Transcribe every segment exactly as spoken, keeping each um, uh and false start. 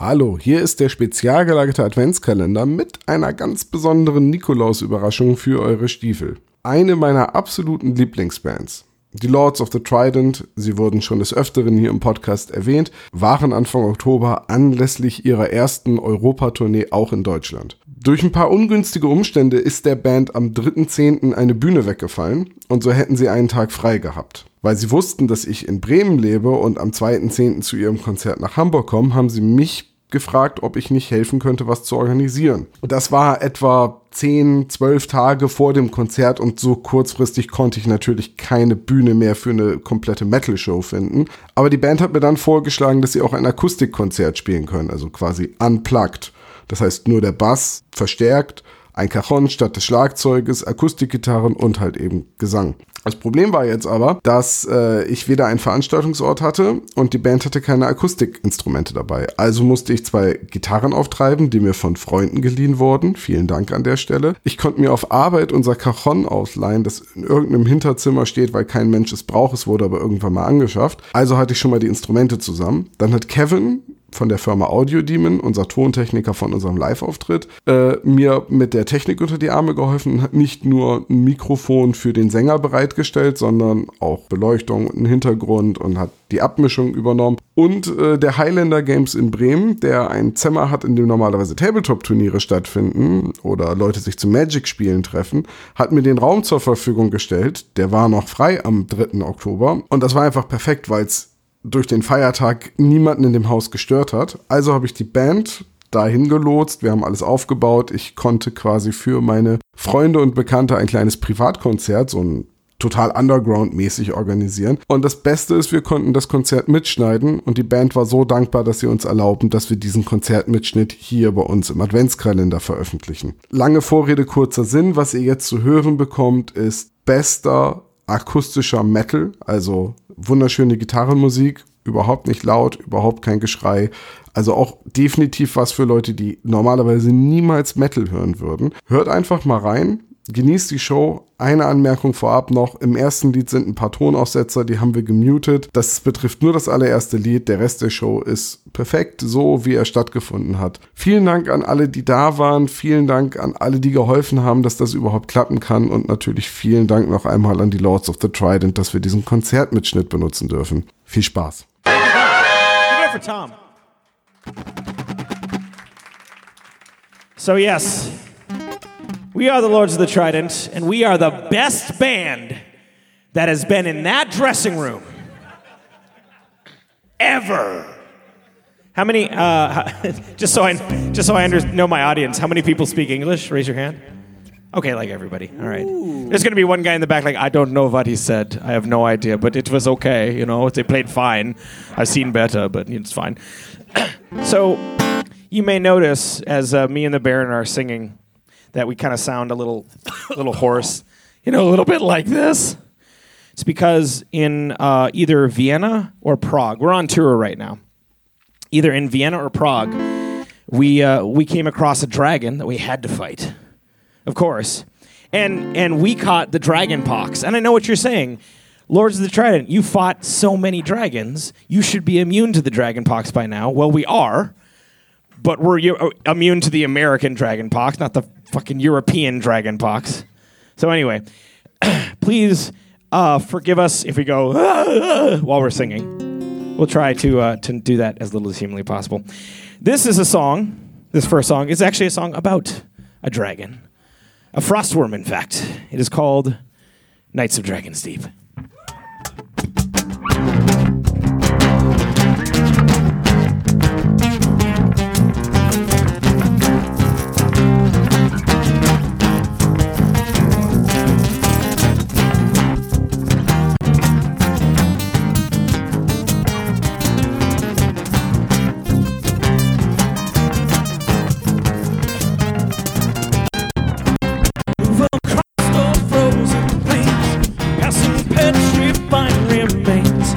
Hallo, hier ist der spezial gelagerte Adventskalender mit einer ganz besonderen Nikolaus-Überraschung für eure Stiefel. Eine meiner absoluten Lieblingsbands. Die Lords of the Trident, sie wurden schon des Öfteren hier im Podcast erwähnt, waren Anfang Oktober anlässlich ihrer ersten Europatournee auch in Deutschland. Durch ein paar ungünstige Umstände ist der Band am dritten zehnten eine Bühne weggefallen und so hätten sie einen Tag frei gehabt. Weil sie wussten, dass ich in Bremen lebe und am zweiten zehnten zu ihrem Konzert nach Hamburg komme, haben sie mich gefragt, ob ich nicht helfen könnte, was zu organisieren. Das war etwa zehn, zwölf Tage vor dem Konzert und so kurzfristig konnte ich natürlich keine Bühne mehr für eine komplette Metal-Show finden. Aber die Band hat mir dann vorgeschlagen, dass sie auch ein Akustikkonzert spielen können, also quasi unplugged. Das heißt, nur der Bass verstärkt, ein Cajon statt des Schlagzeuges, Akustikgitarren und halt eben Gesang. Das Problem war jetzt aber, dass äh, ich weder einen Veranstaltungsort hatte und die Band hatte keine Akustikinstrumente dabei. Also musste ich zwei Gitarren auftreiben, die mir von Freunden geliehen wurden. Vielen Dank an der Stelle. Ich konnte mir auf Arbeit unser Cajon ausleihen, das in irgendeinem Hinterzimmer steht, weil kein Mensch es braucht. Es wurde aber irgendwann mal angeschafft. Also hatte ich schon mal die Instrumente zusammen. Dann hat Kevin von der Firma Audio Demon, unser Tontechniker von unserem Live-Auftritt, äh, mir mit der Technik unter die Arme geholfen und hat nicht nur ein Mikrofon für den Sänger bereitgestellt, sondern auch Beleuchtung und einen Hintergrund und hat die Abmischung übernommen. Und äh, der Highlander Games in Bremen, der ein Zimmer hat, in dem normalerweise Tabletop-Turniere stattfinden oder Leute sich zu Magic-Spielen treffen, hat mir den Raum zur Verfügung gestellt. Der war noch frei am dritten Oktober und das war einfach perfekt, weil es durch den Feiertag niemanden in dem Haus gestört hat. Also habe ich die Band dahin gelotst, wir haben alles aufgebaut. Ich konnte quasi für meine Freunde und Bekannte ein kleines Privatkonzert, so ein total Underground-mäßig organisieren. Und das Beste ist, wir konnten das Konzert mitschneiden und die Band war so dankbar, dass sie uns erlauben, dass wir diesen Konzertmitschnitt hier bei uns im Adventskalender veröffentlichen. Lange Vorrede, kurzer Sinn. Was ihr jetzt zu hören bekommt, ist bester akustischer Metal, also wunderschöne Gitarrenmusik, überhaupt nicht laut, überhaupt kein Geschrei. Also auch definitiv was für Leute, die normalerweise niemals Metal hören würden. Hört einfach mal rein, genießt die Show. Eine Anmerkung vorab noch, im ersten Lied sind ein paar Tonaussetzer, die haben wir gemutet. Das betrifft nur das allererste Lied, der Rest der Show ist perfekt, so wie er stattgefunden hat. Vielen Dank an alle, die da waren, vielen Dank an alle, die geholfen haben, dass das überhaupt klappen kann und natürlich vielen Dank noch einmal an die Lords of the Trident, dass wir diesen Konzertmitschnitt benutzen dürfen. Viel Spaß. Give it for Tom. So yes. We are the Lords of the Trident, and we are the best band that has been in that dressing room ever. How many? Uh, just so I just so I under, know my audience, how many people speak English? Raise your hand. Okay, like everybody. All right. Ooh. There's going to be one guy in the back, like I don't know what he said. I have no idea, but it was okay. You know, they played fine. I've seen better, but it's fine. So you may notice as uh, me and the Baron are singing, that we kind of sound a little little hoarse, you know, a little bit like this. It's because in uh, either Vienna or Prague, we're on tour right now, either in Vienna or Prague, we uh, we came across a dragon that we had to fight, of course. And and we caught the dragon pox. And I know what you're saying. Lords of the Trident, you fought so many dragons, you should be immune to the dragon pox by now. Well, we are. But we're uh, immune to the American dragon pox, not the fucking European dragon pox. So anyway, please uh, forgive us if we go ah, ah, while we're singing. We'll try to uh, to do that as little as humanly possible. This is a song, this first song, is actually a song about a dragon. A frostworm, in fact. It is called Knights of Dragon's Deep. refined remains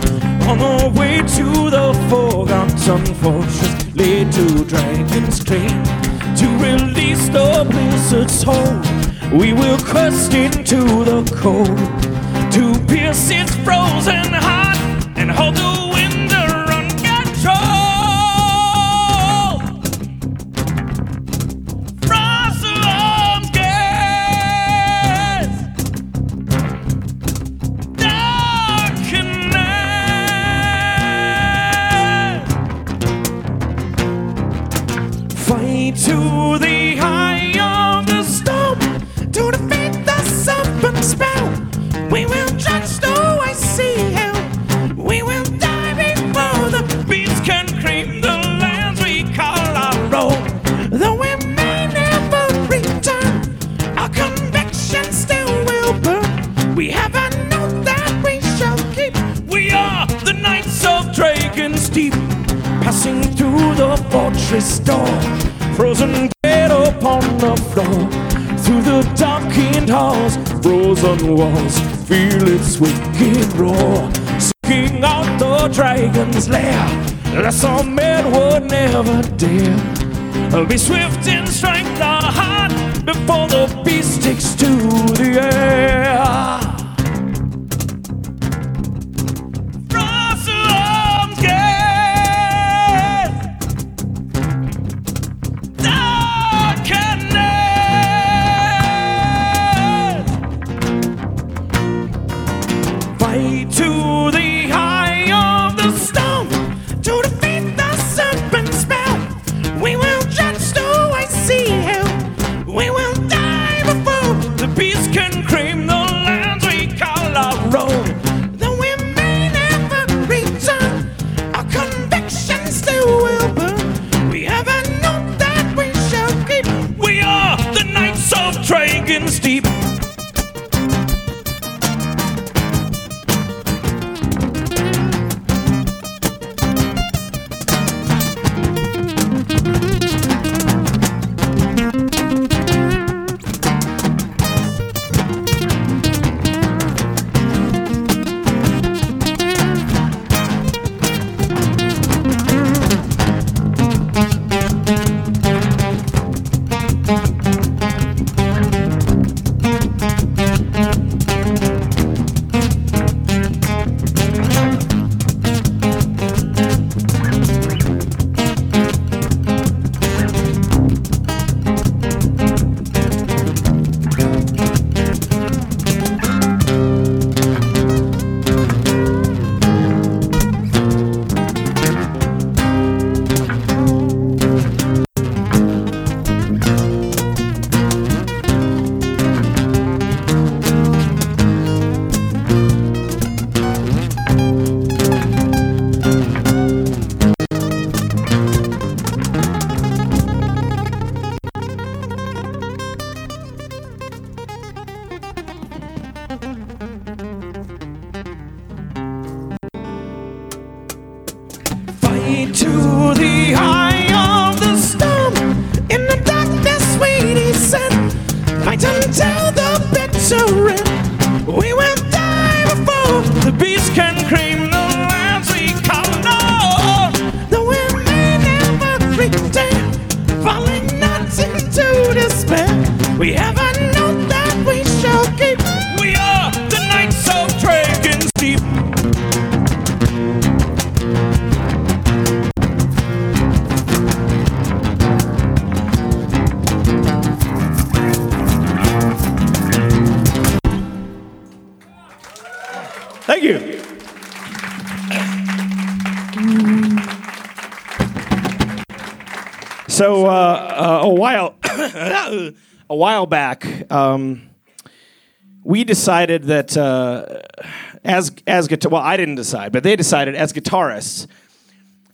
on the way to the forgotten fortress, laid to dragons clean. To release the blizzard's hold, we will crust into the cold, to pierce its frozen heart and hold the winter uncontrolled. Frost alarm gas, darkness. Fight to the eye of the storm, to defeat the serpent spell. We will judge the way see hell. We will die before the beast can claim the lands we call our own. Though we may never return, our conviction still will burn. We have a note that we shall keep. We are the knights of Dragon's Deep, passing through the fortress door, frozen dead upon the floor. Through the darkened halls, frozen walls, feel its wicked roar. Seeking out the dragon's lair, lest a man would never dare. Be swift and strike the heart before the beast takes to the air. So uh, uh, a while, a while back, um, we decided that uh, as as guitar well, I didn't decide, but they decided as guitarists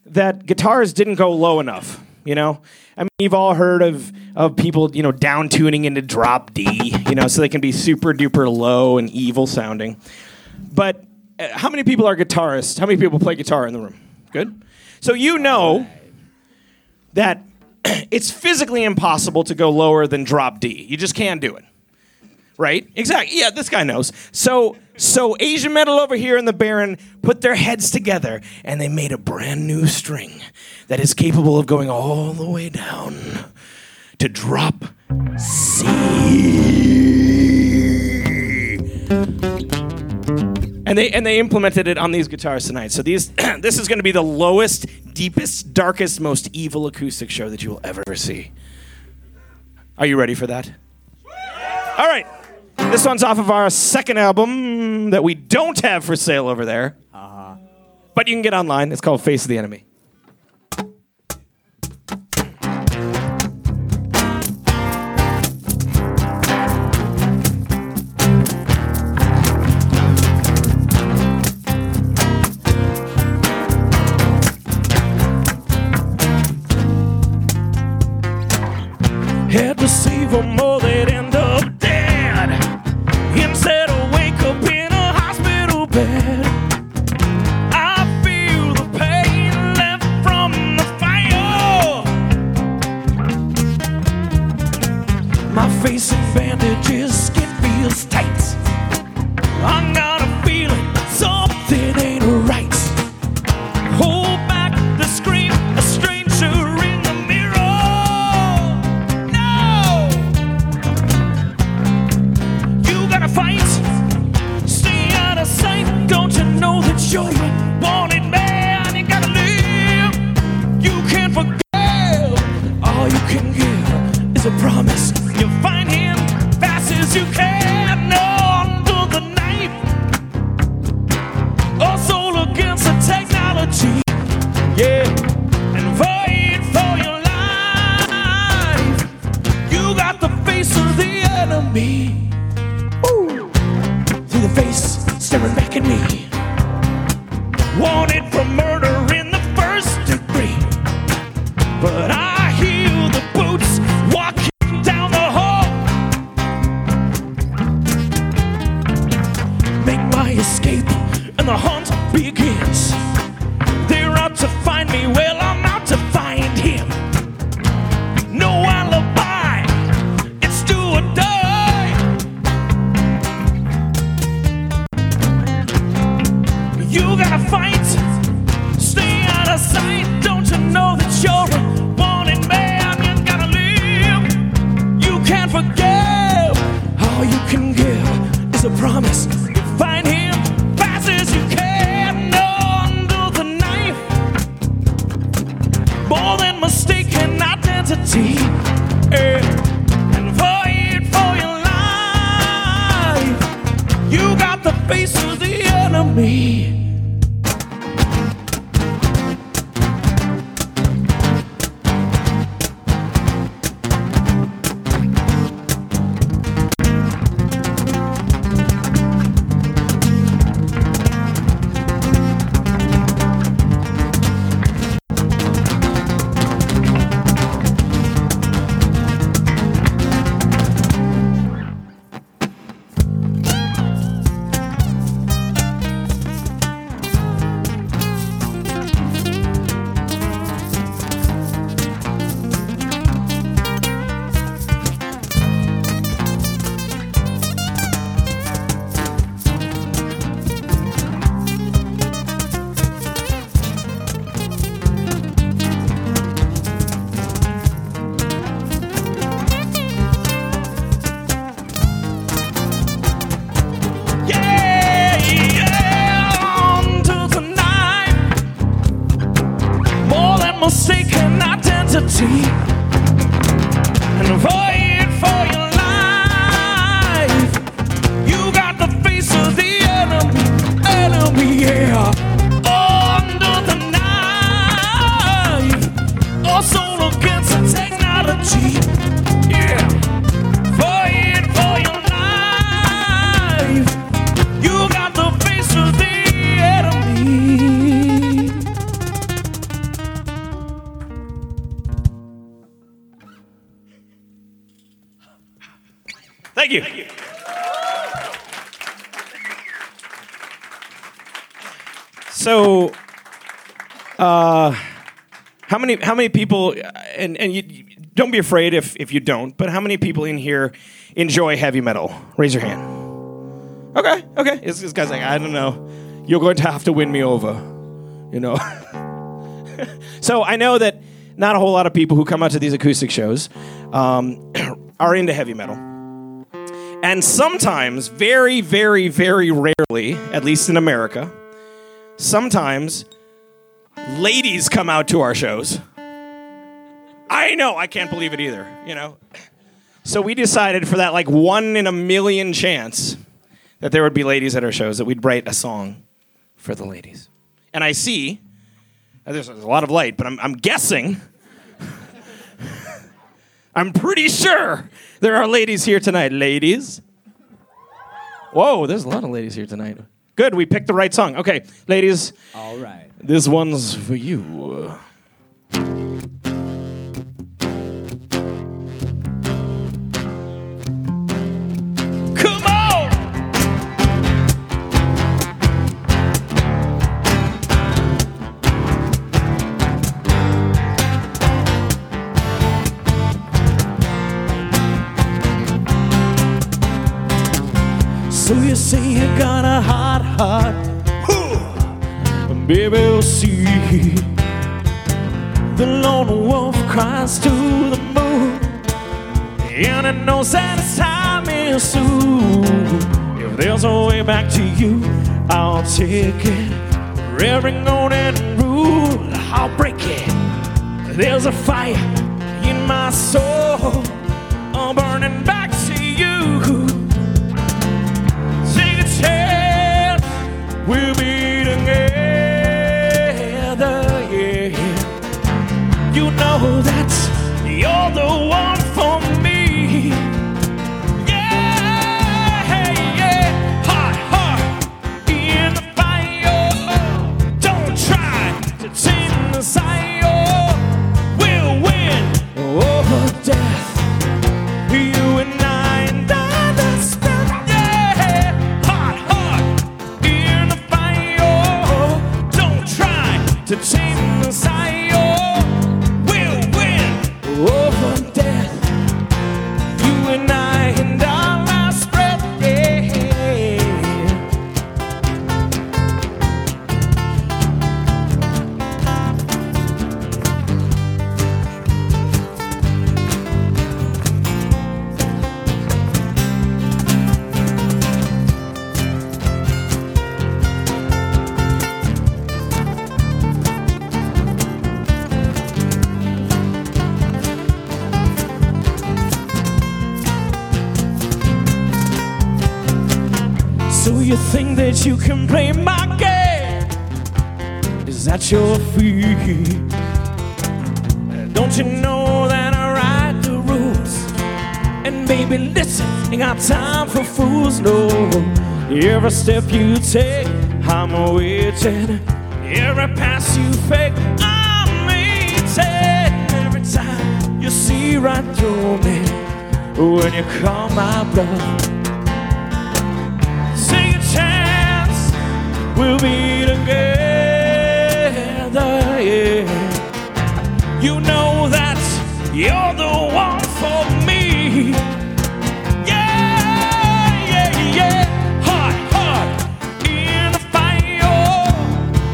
that guitars didn't go low enough. You know, I mean, you've all heard of of people, you know, down tuning into drop D, you know, so they can be super duper low and evil sounding. But uh, how many people are guitarists? How many people play guitar in the room? Good. So you know that. It's physically impossible to go lower than drop D. You just can't do it. right? Exactly. Yeah, this guy knows. So, so Asian Metal over here and the Baron put their heads together and they made a brand new string that is capable of going all the way down to drop C. And they and they implemented it on these guitars tonight. So these this is going to be the lowest, deepest, darkest, most evil acoustic show that you will ever see. Are you ready for that? All right. This one's off of our second album that we don't have for sale over there. Uh-huh. But you can get online. It's called Face of the Enemy. Head receiver molded and up dead. Instead of wake up in a hospital bed. I feel the pain left from the fire. My face in bandages, skin feels tight. I'm not a feeling, something ain't right. Hold back the scream, a stranger. You're a wanted man, you gotta live. You can't forgive. All you can give is a promise. You'll find him fast as you can. Under the knife, a soul against the technology. Yeah, and fight for your life. You got the face of the enemy. Ooh. See the face staring back at me. Wanted for murder in the first degree. But I hear the boots walking down the hall. Make my escape and the hunt begins. They're out to find me, well I'm out to find him. No alibi, it's do or die. You gotta fight, stay out of sight. Don't you know that you're a wanted man? You gotta live, you can't forgive. All you can give is a promise. You find him fast as you can. Under the knife, more than mistaken identity. And fight for your life. You got the face of the enemy. So, uh, how many how many people? And and you, don't be afraid if, if you don't, but how many people in here enjoy heavy metal? Raise your hand. Okay, okay. This, this guy's like, I don't know. You're going to have to win me over, you know. So I know that not a whole lot of people who come out to these acoustic shows um, are into heavy metal. And sometimes, very, very, very rarely, at least in America, sometimes ladies come out to our shows. I know, I can't believe it either, you know. So we decided for that like one in a million chance that there would be ladies at our shows, that we'd write a song for the ladies. And I see, there's a lot of light, but I'm, I'm guessing, I'm pretty sure there are ladies here tonight. Ladies? Whoa, there's a lot of ladies here tonight. Good, we picked the right song. Okay, ladies. All right. This one's for you. So you say you got a hot heart, ooh, baby, we'll see. The lone wolf cries to the moon, and it knows that it's time is soon. If there's a way back to you, I'll take it. Every known and rule, I'll break it. There's a fire in my soul, all burning back to you. We'll be together, yeah. You know that you're the one for me. Yeah, yeah. Hot heart in the fire. Don't try to tame the sire. We'll win over death. You and I and I, that's better. Yeah, hot heart. To tame the sire, we'll win over death. You and I and all our spread. Think that you can play my game? Is that your fee? Don't you know that I write the rules? And baby, listen, ain't got time for fools, no. Every step you take, I'm waiting. Every pass you fake, I'm waiting. Every time you see right through me, when you call my bluff. We'll be together, yeah. You know that you're the one for me. Yeah, yeah, yeah. Hot, hot in the fire.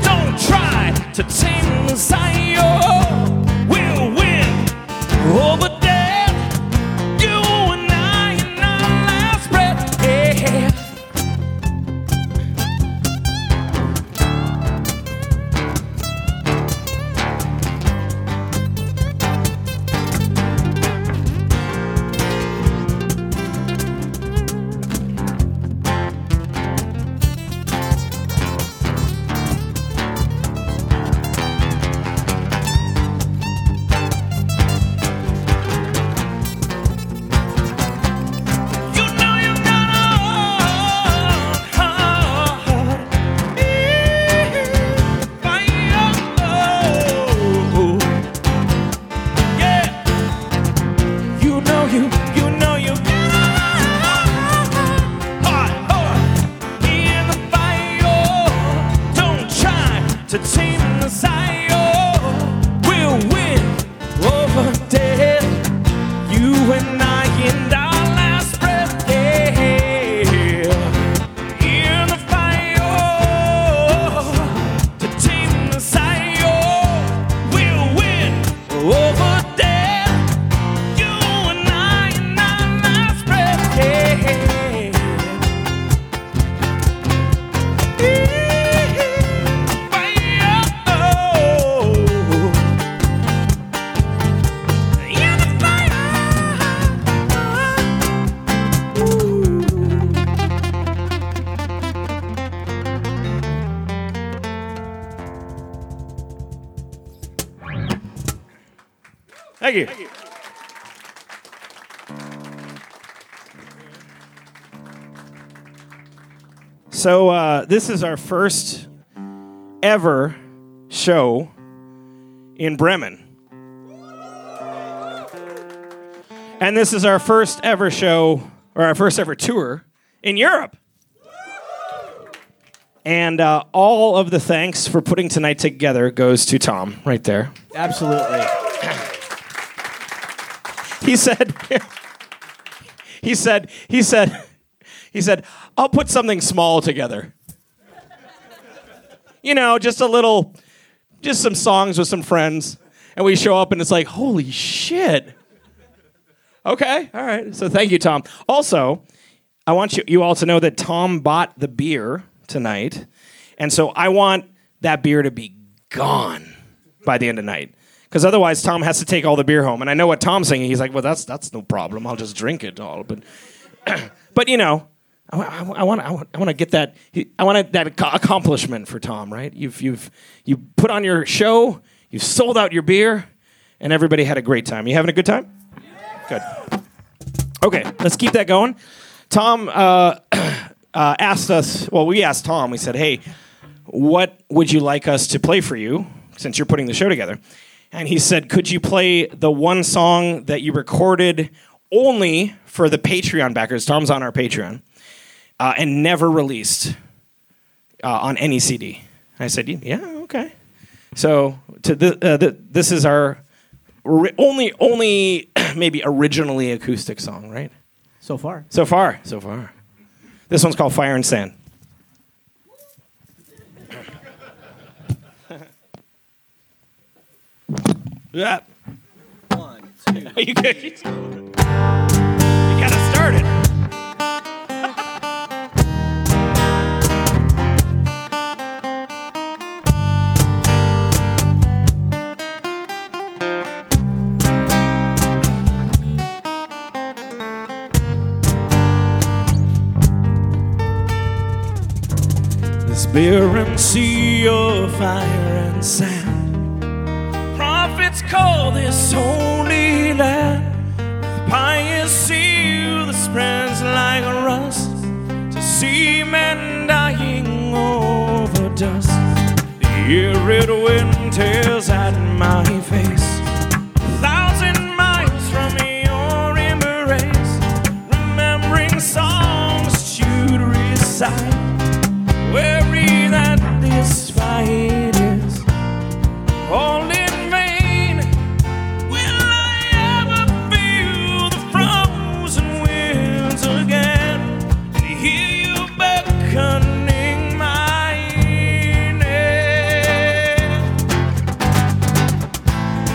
Don't try to tame the sire. We'll win over death. You and I and our last breath, yeah. Team Messiah will win over death. Thank you. Thank you. So uh, this is our first ever show in Bremen. And this is our first ever show, or our first ever tour in Europe. And uh, all of the thanks for putting tonight together goes to Tom, right there. Absolutely. He said, he said, he said, he said, I'll put something small together. You know, just a little, just some songs with some friends. And we show up and it's like, holy shit. Okay, all right. So thank you, Tom. Also, I want you, you all to know that Tom bought the beer tonight. And so I want that beer to be gone by the end of the night. Because otherwise, Tom has to take all the beer home. And I know what Tom's saying. He's like, well, that's that's no problem. I'll just drink it all. But, but you know, I, I, I want I want I want to get that. I want that accomplishment for Tom, right? You've you've you put on your show. You've sold out your beer, and everybody had a great time. You having a good time? Good. Okay, let's keep that going. Tom uh, uh, asked us, well, we asked Tom, we said, hey, what would you like us to play for you since you're putting the show together? And he said, could you play the one song that you recorded only for the Patreon backers? Tom's on our Patreon uh, and never released uh, on any C D. And I said, yeah, okay. So to th- uh, th- this is our Only, only, maybe originally acoustic song, right? So far. So far. So far. This one's called Fire and Sand. Yeah. One, two. Are you good? You gotta start it. Barren sea of fire and sand. Prophets call this holy land. With pious seal that spreads like rust to see men dying over dust. The arid wind tears at my face. A thousand miles from your embrace, remembering songs you'd recite. Worry that this fight is all in vain. Will I ever feel the frozen winds again and hear you beckoning my name?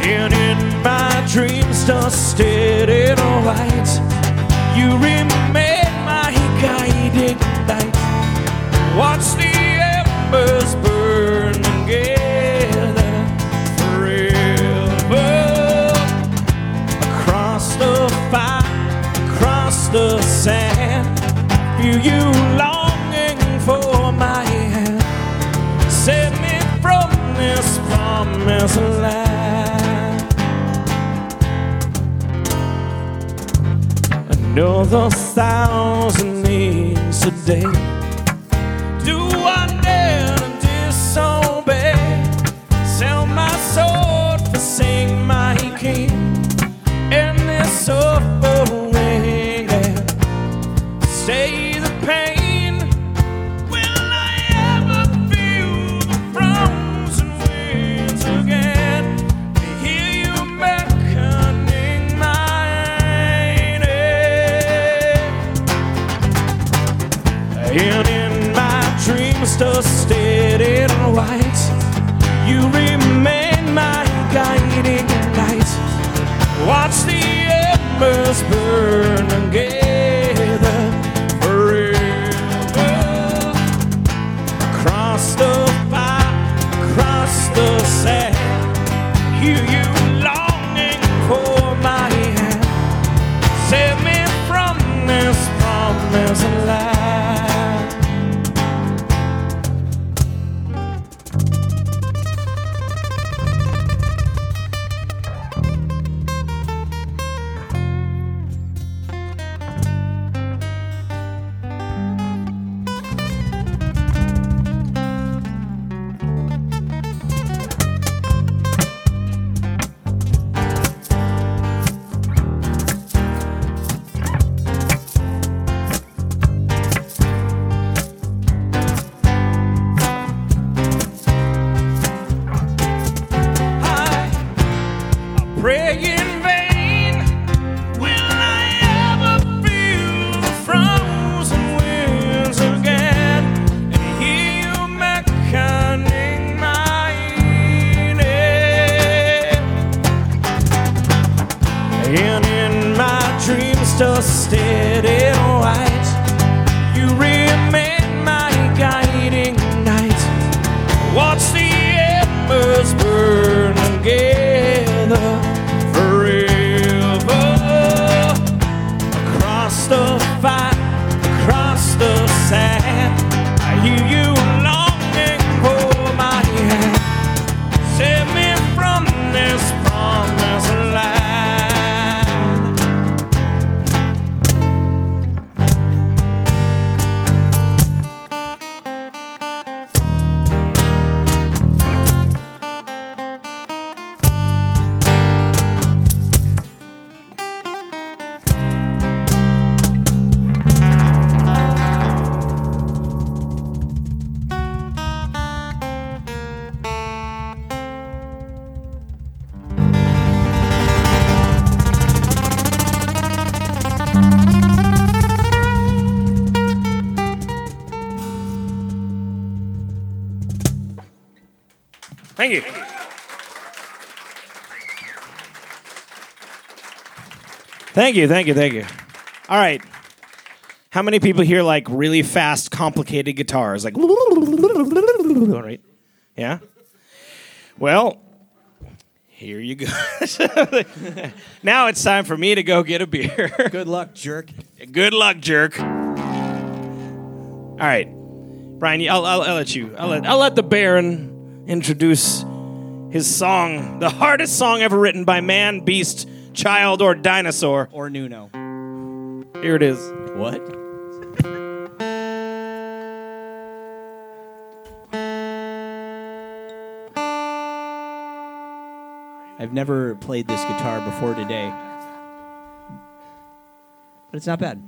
And in my dreams, dusted in white, you remain my guiding light. Watch the embers burn together forever. Across the fire, across the sand, feel you longing for my hand. Set me from this promised land. Another thousand years a day. Do I dare to disobey? Sell my sword, forsake my king, and this suffering, and stay the pain. Will I ever feel the frozen winds again? To hear you beckoning my name. watch the embers burn together forever. Across the fight, across the sand, I hear you longing for my hand. Save me from this promised land. Thank you. Thank you, thank you, thank you. All right. How many people here like really fast, complicated guitars? Like, all right. Yeah? Well, here you go. Now it's time for me to go get a beer. Good luck, jerk. Good luck, jerk. All right. Brian, I'll, I'll, I'll let you. I'll let, I'll let the Baron introduce his song, the hardest song ever written by man, beast, child, or dinosaur. Or Nuno. Here it is. What? I've never played this guitar before today. But it's not bad.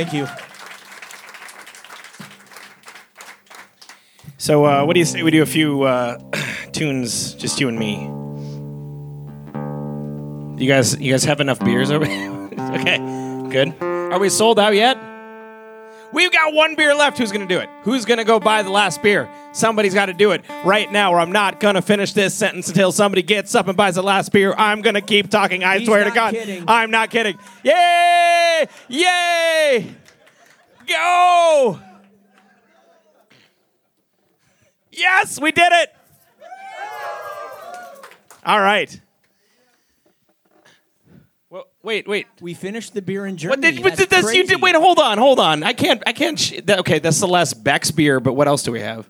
Thank you. So uh, what do you say we do a few uh, tunes, just you and me? You guys you guys have enough beers over here? Okay, good. Are we sold out yet? We've got one beer left. Who's going to do it? Who's going to go buy the last beer? Somebody's got to do it right now, or I'm not going to finish this sentence until somebody gets up and buys the last beer. I'm going to keep talking. I He's swear to God. Kidding. I'm not kidding. Yay! Yay! Go! Yes, we did it! All right. Well, wait, wait. We finished the beer in Germany. What did, what did this, you did, wait, hold on, hold on. I can't, I can't. Sh- that, okay, that's the last Beck's beer, but what else do we have?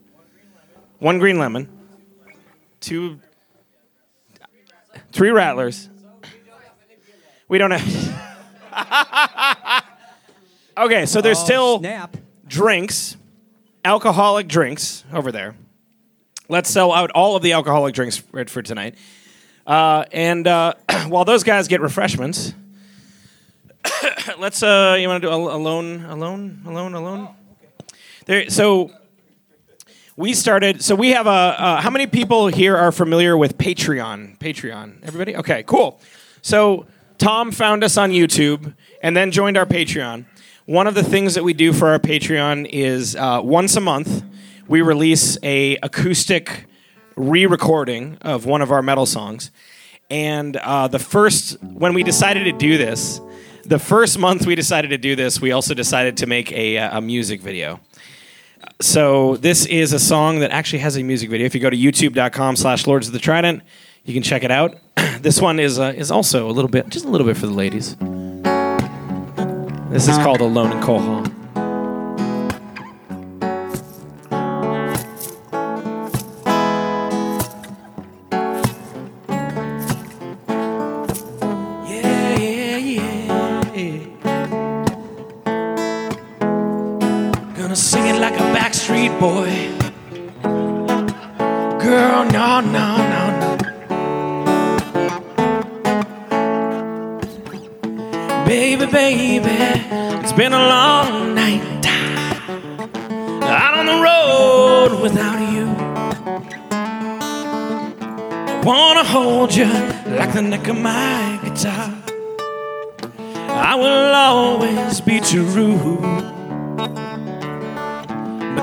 One green lemon. One green lemon. Two. Three rattlers. We don't have. Okay, so there's oh, still snap. drinks, alcoholic drinks over there. Let's sell out all of the alcoholic drinks for, for tonight. Uh, and uh, while those guys get refreshments, let's. Uh, you want to do a, a lone, a lone, a lone, a lone? Oh, okay. There. So we started. So we have a. Uh, how many people here are familiar with Patreon? Patreon. Everybody. Okay. Cool. So Tom found us on YouTube and then joined our Patreon. One of the things that we do for our Patreon is uh, once a month we release a acoustic re-recording of one of our metal songs, and uh, the first when we decided to do this, the first month we decided to do this, we also decided to make a, a music video. So this is a song that actually has a music video. If you go to youtube dot com slash Lords of the Trident, you can check it out. This one is uh, is also a little bit, just a little bit for the ladies. This is called "Alone in Kohan." Boy, girl, no, no, no, no. Baby, baby, it's been a long night out on the road without you. I wanna hold you like the neck of my guitar. I will always be true.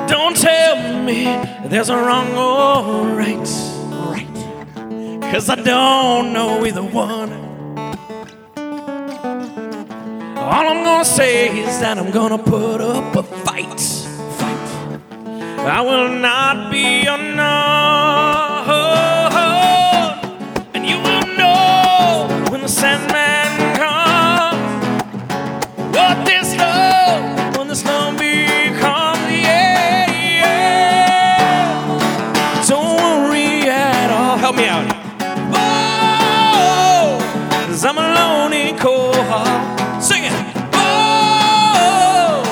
Don't tell me there's a wrong or right, right, cause I don't know either one. All I'm gonna say is that I'm gonna put up a fight, fight. I will not be annoyed, and you will know when the Sandman comes. But this love, when this love becomes. Help me out. Oh, cause I'm alone in Kohan. Sing it. Oh,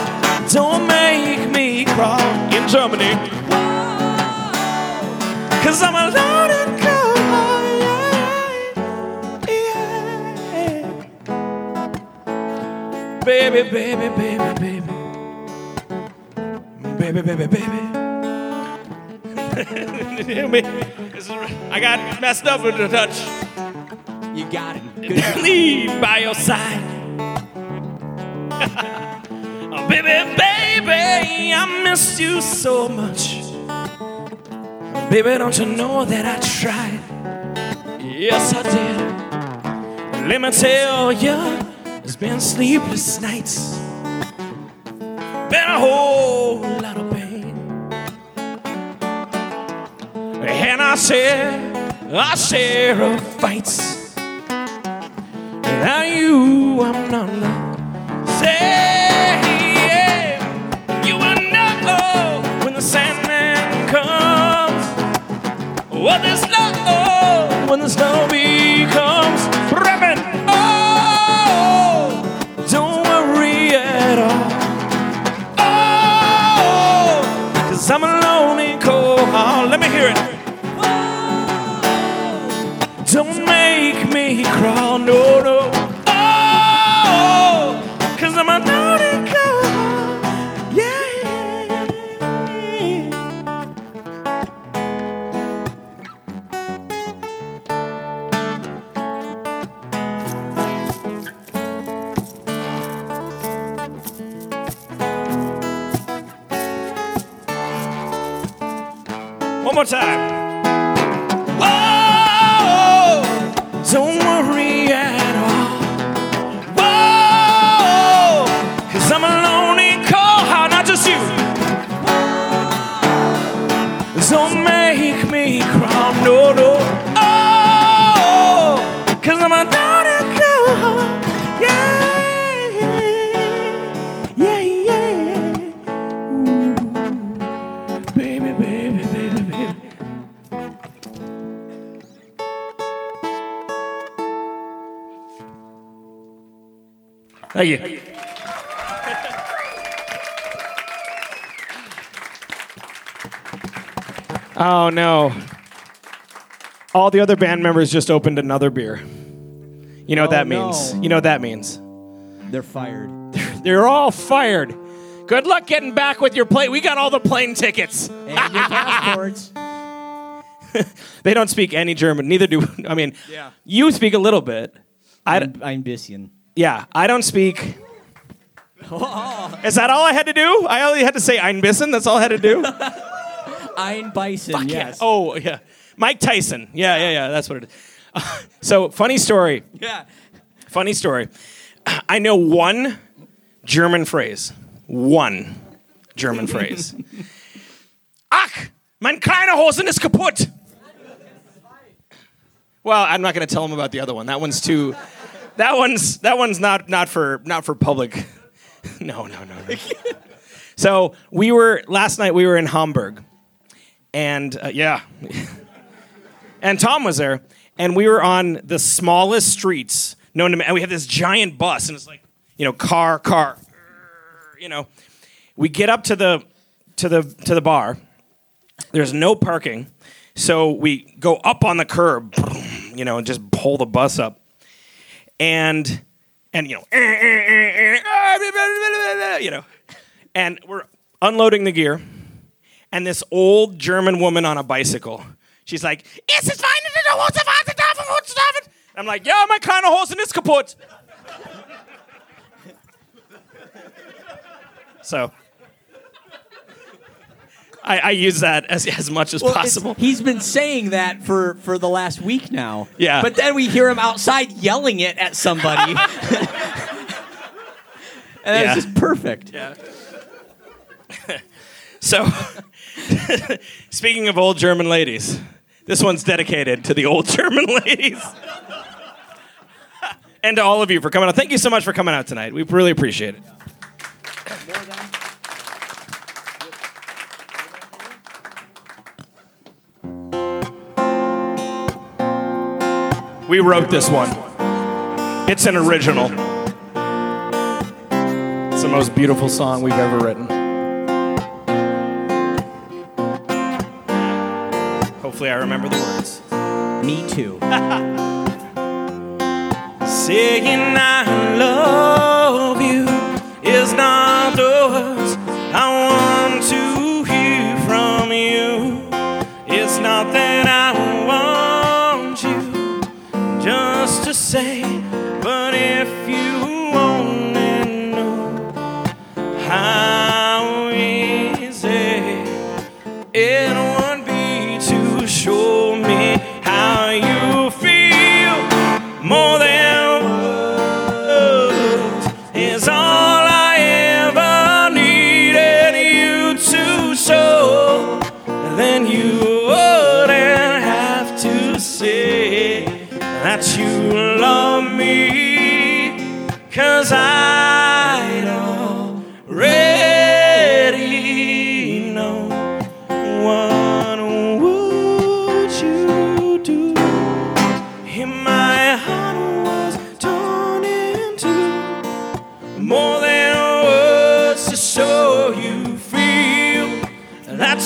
don't make me cry in Germany. Oh, cause I'm alone in Kohan. Yeah, yeah. Baby, baby, baby, baby. Baby, baby, baby. I got messed up with the touch. You got it. Leave by your side. Oh, baby, baby, I miss you so much. Baby, don't you know that I tried? Yes, I did. Let me tell you, it's been sleepless nights. Been a whole lot of pain. And I share, I share of fights. Without you, I'm not alone. Say, yeah, you will know when the Sandman comes. What this love, when the snow becomes ripping. Oh, don't worry at all. Oh, cause I'm alone in Kohan. Let me hear it. Don't make me crawl, no, no. Oh, cause I'm a naughty girl. One more time. Oh, don't worry at all. Oh, 'cause I'm alone and cold, not just you. Don't make me cry, no, no. Oh, 'cause I'm alone and cold, yeah, yeah, yeah. Ooh. Baby, baby, baby, baby. Thank you. Thank you. Oh no. All the other band members just opened another beer. You know what oh, that means. No. You know what that means. They're fired. They're, they're all fired. Good luck getting back with your plane. We got all the plane tickets. And your passports. They don't speak any German. Neither do I mean, yeah. You speak a little bit. I'm, I, I'm Bissian. Yeah, I don't speak. Oh. Is that all I had to do? I only had to say ein bisschen. That's all I had to do? Ein Bison, fuck yes. Yeah. Oh, yeah. Mike Tyson. Yeah, yeah, yeah. That's what it is. Uh, so, funny story. Yeah. Funny story. I know one German phrase. One German phrase. Ach, mein kleiner Hosen ist kaputt. Well, I'm not going to tell him about the other one. That one's too... That one's that one's not, not for not for public. No, no, no. no. So, we were... Last night, we were in Hamburg. And, uh, yeah. And Tom was there. And we were on the smallest streets known to man. And we had this giant bus. And it's like, you know, car, car. You know. We get up to the to the, to the bar. There's no parking. So we go up on the curb, you know, and just pull the bus up. And, and you know, you know. And we're unloading the gear. And this old German woman on a bicycle, she's like, "Is es Weihnachten? I'm like, "Ja, mein kleiner Hosen ist kaputt." So, I, I use that as as much as well, possible. He's been saying that for, for the last week now. Yeah. But then we hear him outside yelling it at somebody, and that's yeah. just perfect. Yeah. So, speaking of old German ladies, this one's dedicated to the old German ladies. And to all of you for coming out. Thank you so much for coming out tonight. We really appreciate it. We wrote this one. It's an original. It's the most beautiful song we've ever written. Hopefully I remember the words. Me too. Saying I love you is not the words I want to hear from you. It's not that I want you just to say, but if you only know how easy it was. Show me how you feel. More than words is all I ever needed you to show. Then you wouldn't have to say that you love me, 'cause I'd already know what.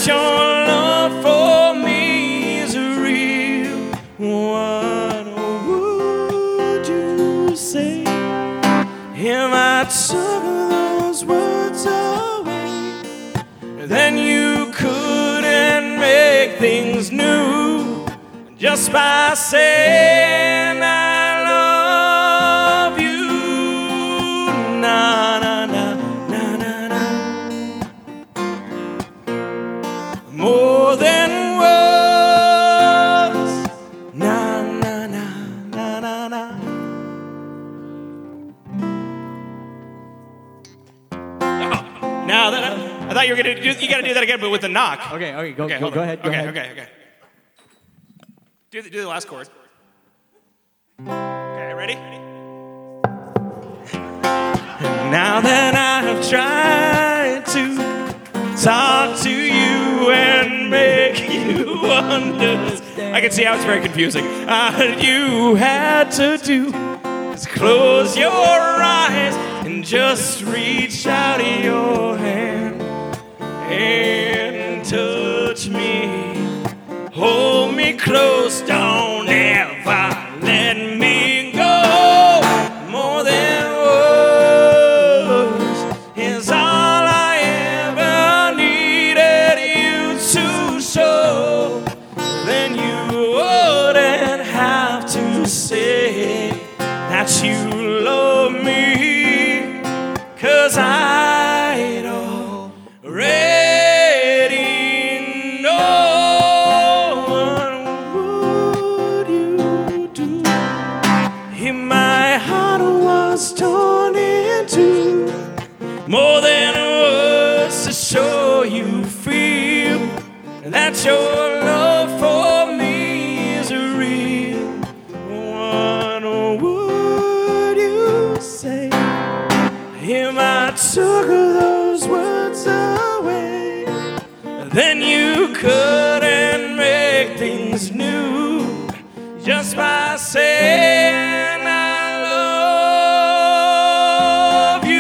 Your love for me is real. What would you say if I took those words away? Then you couldn't make things new just by saying I love you. Nah, nah, nah. More than words. Now that I, I thought you were gonna do, you gotta do that again, but with a knock. Okay, okay, go, okay, go, go ahead. Go okay, ahead. okay, okay. Do the, do the last chord. Okay, ready? ready? Now that I've tried to talk to you and make you understand, I can see how it's very confusing. All you had to do is close your eyes and just reach out your hand and touch me. Hold me close, don't ever let me go. More than words is all I ever needed you to show. Then you wouldn't have to say that you love me, 'cause I'd already. More than words to show you feel that your love for me is real. What would you say if I took those words away? Then you couldn't make things new just by saying I love you.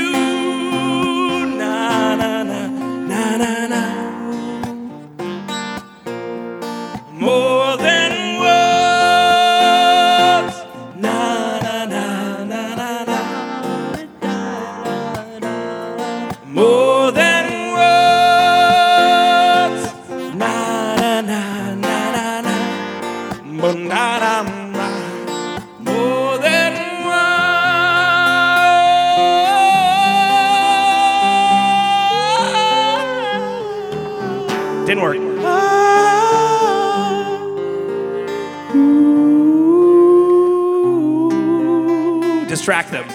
Distract them.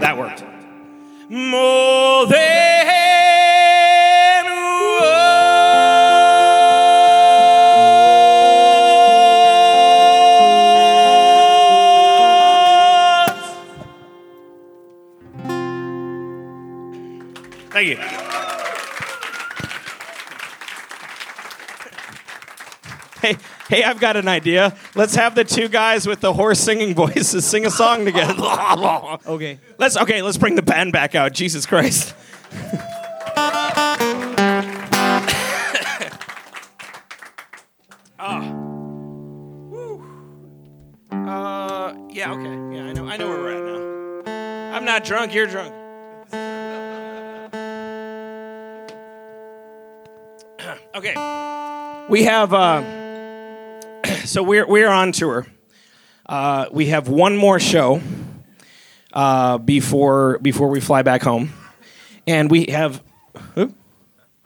That worked. More than words. Thank you. Hey, hey, I've got an idea. Let's have the two guys with the hoarse singing voices sing a song together. Okay. Let's okay, let's bring the band back out. Jesus Christ. Ah. Woo. Uh yeah, okay. Yeah, I know I know where we're at now. I'm not drunk, you're drunk. Okay. We have uh So we're we're on tour. Uh, we have one more show uh, before before we fly back home, and we have uh,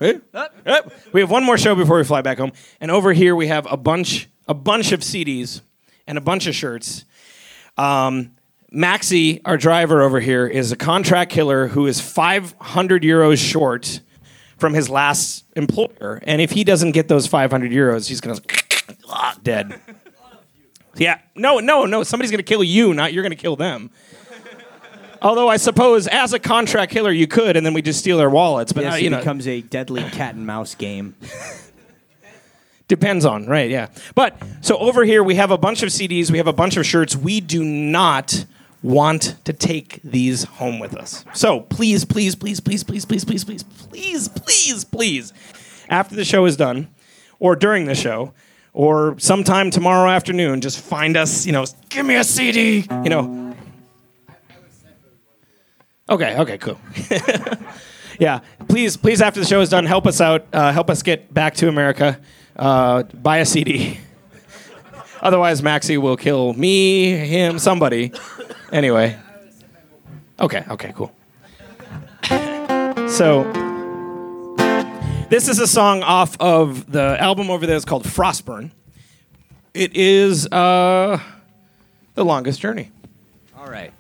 uh, uh, we have one more show before we fly back home. And over here we have a bunch a bunch of C Ds and a bunch of shirts. Um, Maxi, our driver over here, is a contract killer who is five hundred euros short from his last employer, and if he doesn't get those five hundred euros, he's gonna. Ah, dead. Yeah. No, no, no. Somebody's going to kill you, not you're going to kill them. Although I suppose as a contract killer you could, and then we just steal their wallets. But yes, uh, you it know. becomes a deadly cat and mouse game. Depends on, right, yeah. But, so over here we have a bunch of C Ds, we have a bunch of shirts. We do not want to take these home with us. So please, please, please, please, please, please, please, please, please, please, please, after the show is done, or during the show, or sometime tomorrow afternoon, just find us, you know, give me a C D, you know. Okay, okay, cool. Yeah, please, please, after the show is done, help us out. Uh, help us get back to America. Uh, buy a C D. Otherwise, Maxi will kill me, him, somebody. Anyway. Okay, okay, cool. So... This is a song off of the album over there. It's called Frostburn. It is uh, The Longest Journey. All right.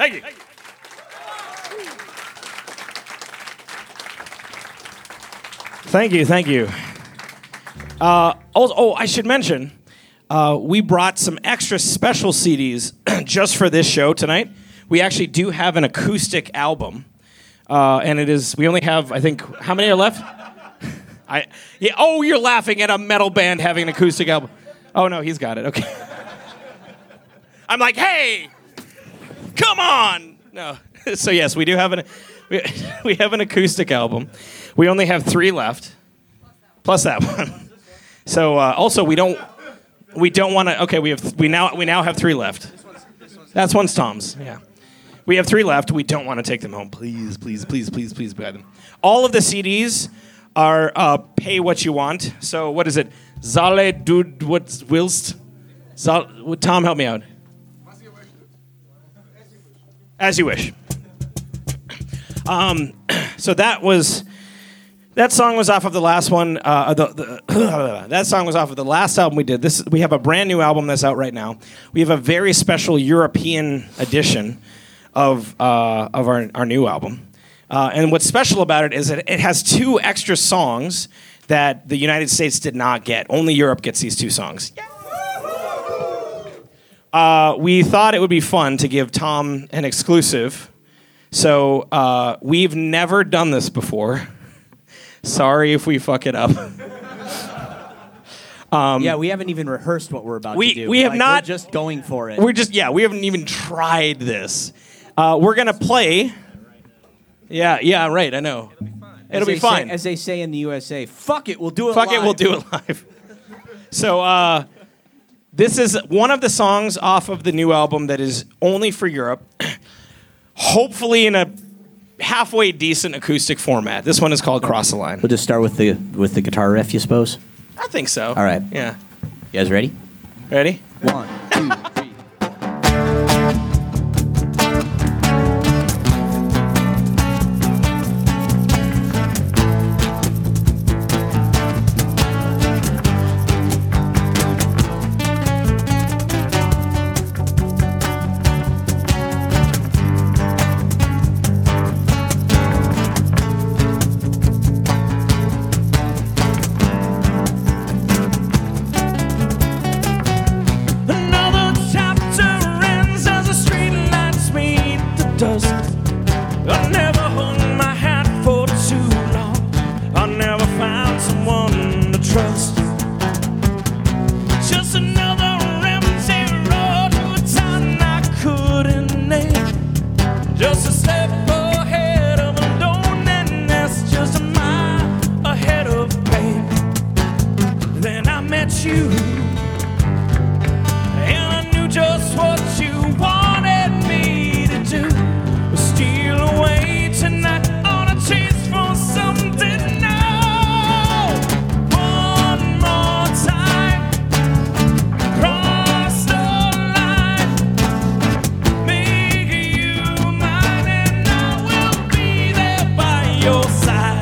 Thank you. Thank you. Thank you, thank you. Uh, also, oh, I should mention, uh, we brought some extra special C Ds just for this show tonight. We actually do have an acoustic album, uh, and it is. We only have, I think, how many are left? I yeah. Oh, you're laughing at a metal band having an acoustic album. Oh no, he's got it. Okay. I'm like, hey, come on. No. So yes, we do have an. We, we have an acoustic album. We only have three left, plus that one. Plus that one. So uh, also we don't we don't want to. Okay, we have th- we now we now have three left. This one's, this one's That's one's Tom's. Yeah, we have three left. We don't want to take them home. Please, please, please, please, please buy them. All of the C Ds are uh, pay what you want. So what is it? Zahle du what willst? Zal- Tom, help me out. As you wish. Um, so that was, that song was off of the last one, uh, the, the that song was off of the last album we did. This we have a brand new album that's out right now. We have a very special European edition of uh, of our, our new album. Uh, and what's special about it is that it has two extra songs that the United States did not get. Only Europe gets these two songs. Yeah. Uh, we thought it would be fun to give Tom an exclusive. So uh, we've never done this before. Sorry if we fuck it up. um, yeah, we haven't even rehearsed what we're about we, to do. We have like, not. We're just going for it. We're just yeah. We haven't even tried this. Uh, we're gonna play. Yeah, yeah, right. I know. It'll be fine. It'll be fine. Say, as they say in the U S A, fuck it, we'll do it. Fuck live. Fuck it, we'll do it live. So uh, this is one of the songs off of the new album that is only for Europe. Hopefully in a halfway decent acoustic format. This one is called Cross the Line. We'll just start with the with the guitar riff, you suppose? I think so. All right. Yeah. You guys ready? Ready? One, two, three. Side.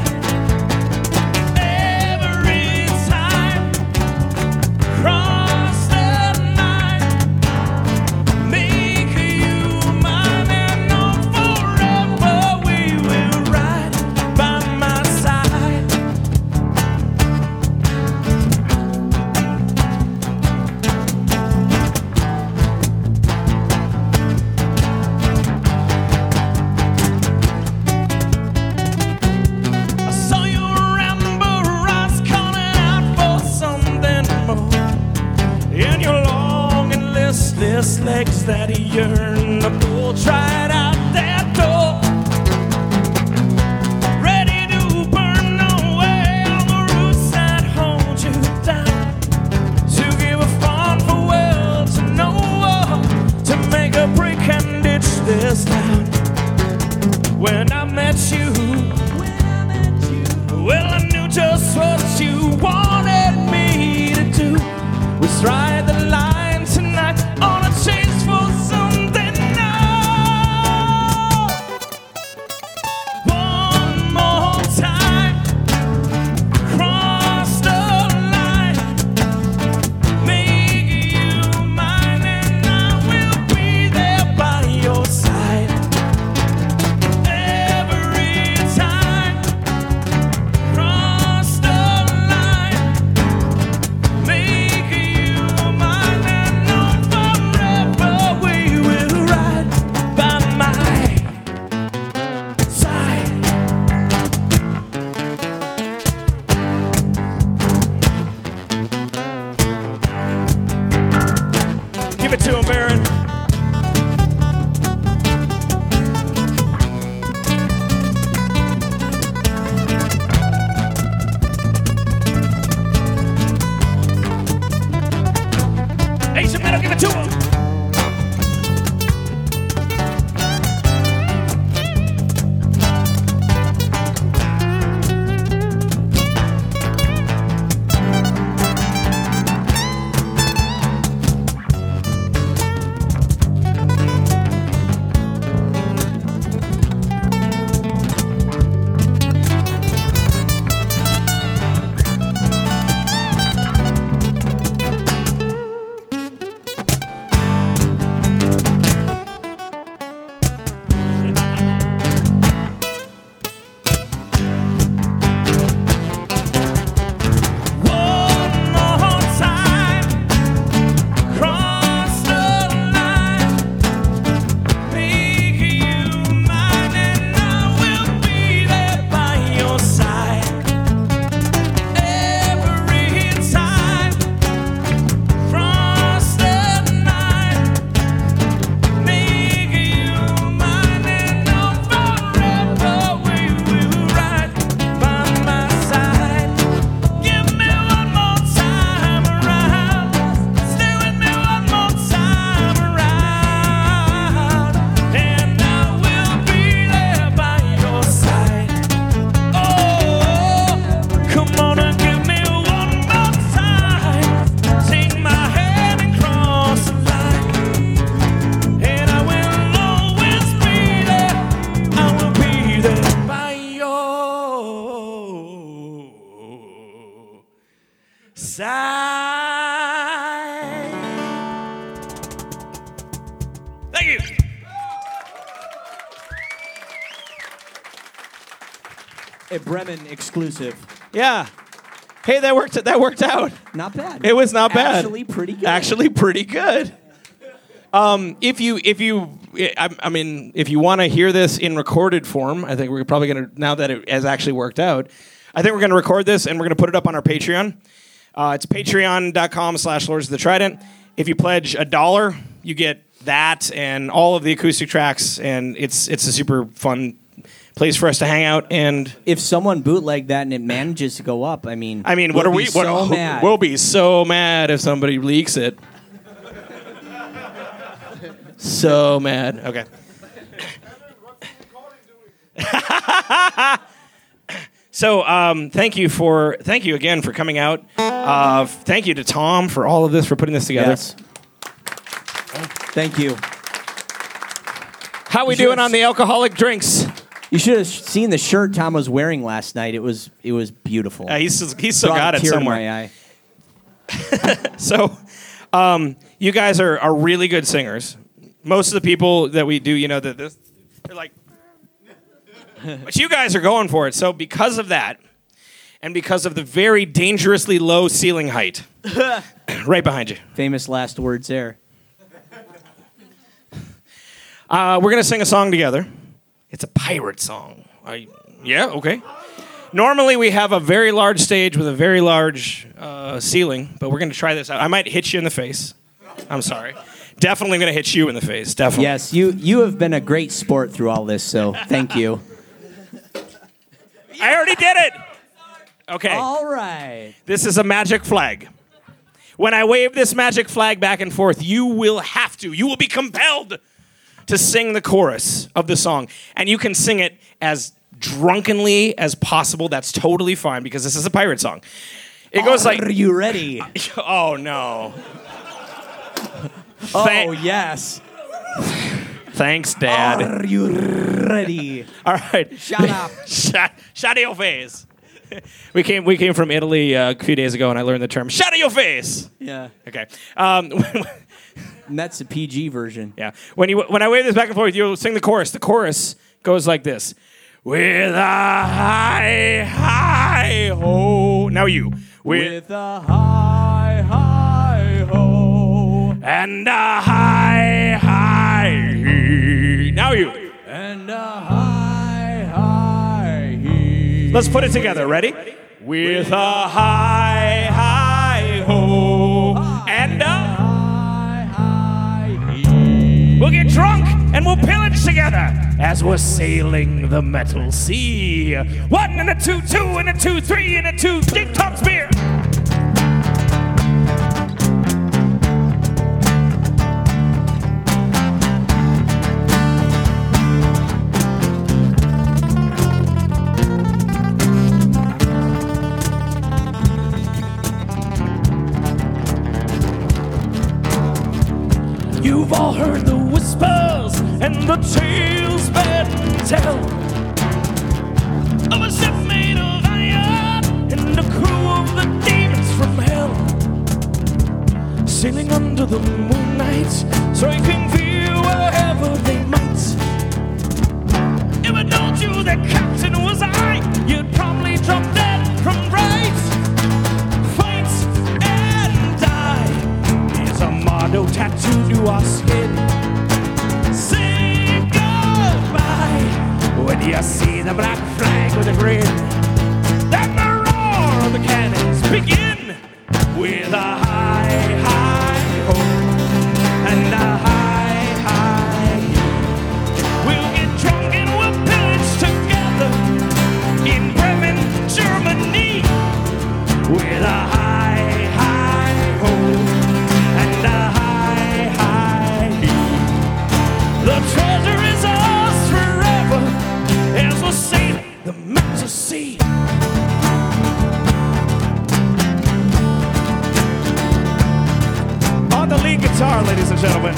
inside. Thank you. A Bremen exclusive. Yeah. Hey, that worked. That worked out. Not bad. It was not bad. Actually, pretty good. Actually, pretty good. Um, if you, if you, I, I mean, if you want to hear this in recorded form, I think we're probably gonna, now that it has actually worked out, I think we're gonna record this and we're gonna put it up on our Patreon. Uh, it's patreon dot com slash Lords of the Trident. If you pledge a dollar, you get that and all of the acoustic tracks, and it's it's a super fun place for us to hang out. And if someone bootlegged that and it manages to go up, I mean, I mean, we'll what are we? What, so mad. We'll be so mad if somebody leaks it. So mad. Okay. So um, thank you for thank you again for coming out. Uh, thank you to Tom for all of this, for putting this together. Yes. Thank you. How are we you doing on the alcoholic drinks? You should have seen the shirt Tom was wearing last night. It was it was beautiful. Uh, he's he's he still got it somewhere. So. Um, you guys are, are really good singers. Most of the people that we do, you know, that this, they're like, but you guys are going for it. So because of that, and because of the very dangerously low ceiling height, right behind you. Famous last words there. Uh, we're gonna sing a song together. It's a pirate song. I, yeah, okay. Normally we have a very large stage with a very large uh, ceiling, but we're going to try this out. I might hit you in the face. I'm sorry. Definitely going to hit you in the face. Definitely. Yes, you you have been a great sport through all this, so thank you. I already did it. Okay. All right. This is a magic flag. When I wave this magic flag back and forth, you will have to. You will be compelled to sing the chorus of the song, and you can sing it as drunkenly as possible. That's totally fine, because this is a pirate song. It goes like, "Are you ready?" Oh no. Thank- oh yes. Thanks, Dad. Are you ready? All right. Shut up. Shut, shut your face. We came. We came from Italy uh, a few days ago, and I learned the term "shut your face." Yeah. Okay. Um, and that's the P G version. Yeah. When you when I wave this back and forth, you'll sing the chorus. The chorus goes like this. With a high, high, ho. Now you. With, With a high, high, ho. And a high, high, he. Now you. And a high, high, he. Let's put it together. Ready? Ready? With, With a high, high, ho. High, and a high, high, he. We'll get drunk and we'll pillage together. As we're sailing the metal sea. One and a two, two and a two, three and a two, dig Tom's beer. You've all heard the whispers and the tales men tell of a ship made of iron and the crew of the demons from hell, sailing under the moonlight, striking fear wherever they might. If I told you that captain was I, you'd probably drop dead from fright. Fight and die, here's a motto tattooed to our skin. When you see the black flag with a grin, then the roar of the cannons begin. With a high, high hope and a high, high hope. We'll get drunk and we'll pillage together in Bremen, Germany. With a high, high hope and a high, high hope. The treasure is ours forever. As we're sailing the metal sea. On the lead guitar, ladies and gentlemen,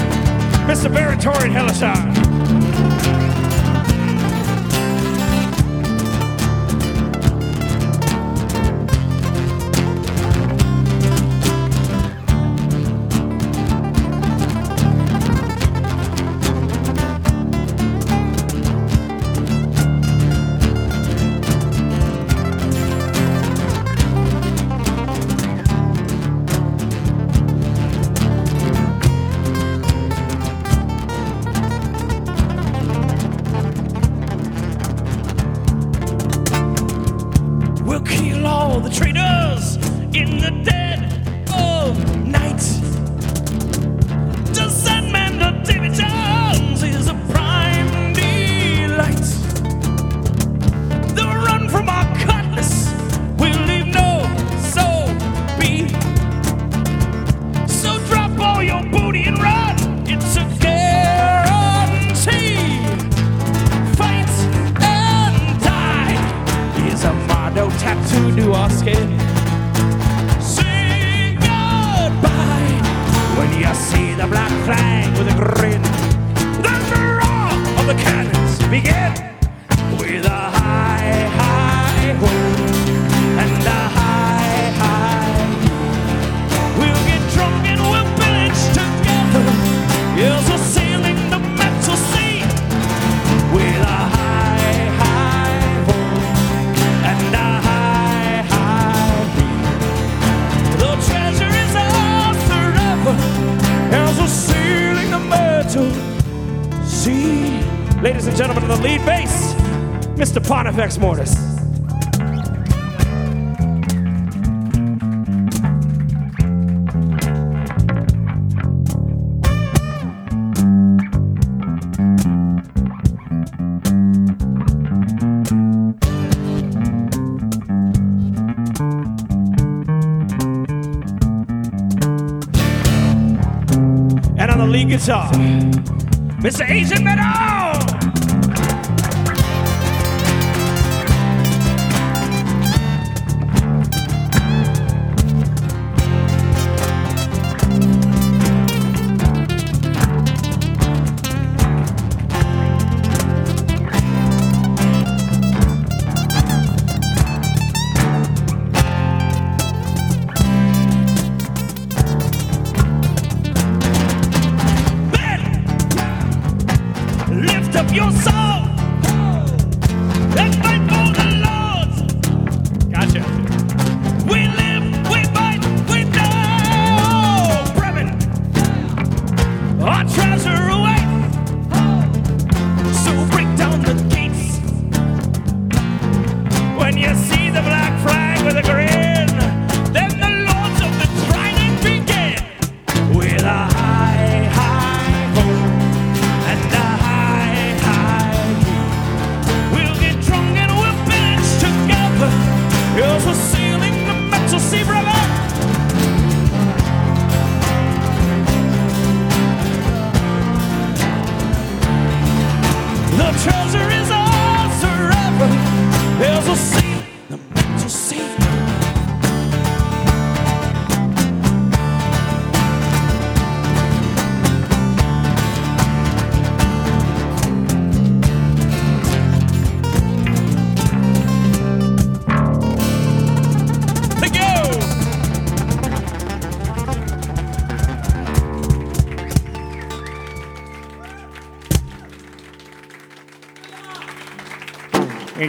Mister Baron Torrey and Hellishon. in the dead of night. The Sandman, the David Jones, is a prime delight. The run from our cutlass will leave no soul beat. So drop all your booty and run, it's a guarantee. Fight and die is a motto tattooed to our skin. You see the black flag with a grin. Then the roar of the cannons begin with a high, high ho and a high, high. We'll get drunk and we'll pillage together. Yes, we're sailing the metal sea with a high, high ho and a high, high. The treasure is ours forever. As we're sailing the metal sea. Ladies and gentlemen, on the lead bass, Mister Pontifex Mortis. Guitar, Mister Asian Metal.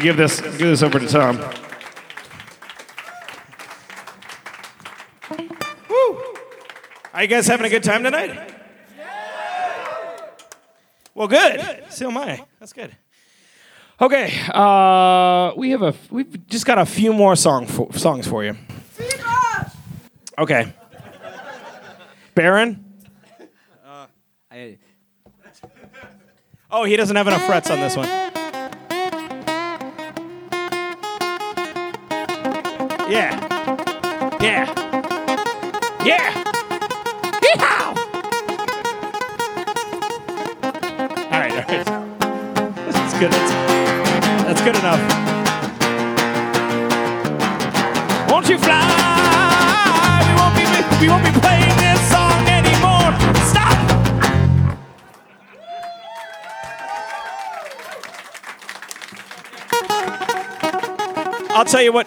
Give this, give this over to Tom. Woo! Are you guys having a good time tonight? Well, good. So am I. That's good. Okay, uh, we have a. We've just got a few more song for, songs for you. Okay. Baron. Uh, I... Oh, he doesn't have enough frets on this one. Yeah. Yeah. Yeah. Yeehaw! All right, all right. That's good. That's good enough. Won't you fly? We won't be, we won't be playing this song anymore. Stop! I'll tell you what.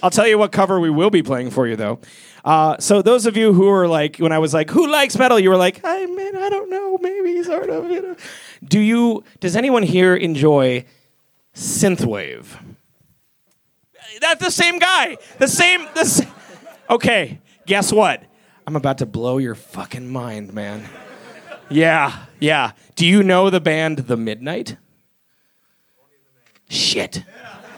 I'll tell you what cover we will be playing for you, though. Uh, so those of you who were like, when I was like, who likes metal? You were like, I mean, I don't know, maybe sort of, you know. Do you, does anyone here enjoy synthwave? That's the same guy. The same, the same. Okay, guess what? I'm about to blow your fucking mind, man. Yeah, yeah. Do you know the band The Midnight? Shit.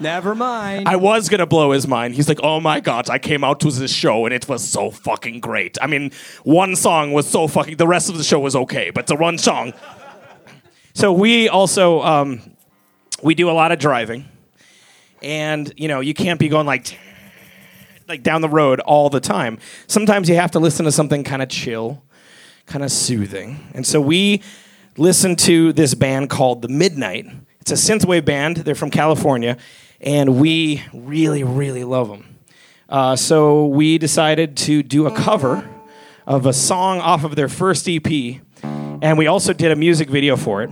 Never mind. I was going to blow his mind. He's like, oh my God, I came out to this show and it was so fucking great. I mean, one song was so fucking... The rest of the show was okay, but the one song... So we also, um, we do a lot of driving. And, you know, you can't be going like... like down the road all the time. Sometimes you have to listen to something kind of chill, kind of soothing. And so we listened to this band called The Midnight. It's a synthwave band. They're from California, and we really, really love them. Uh, so we decided to do a cover of a song off of their first E P, and we also did a music video for it.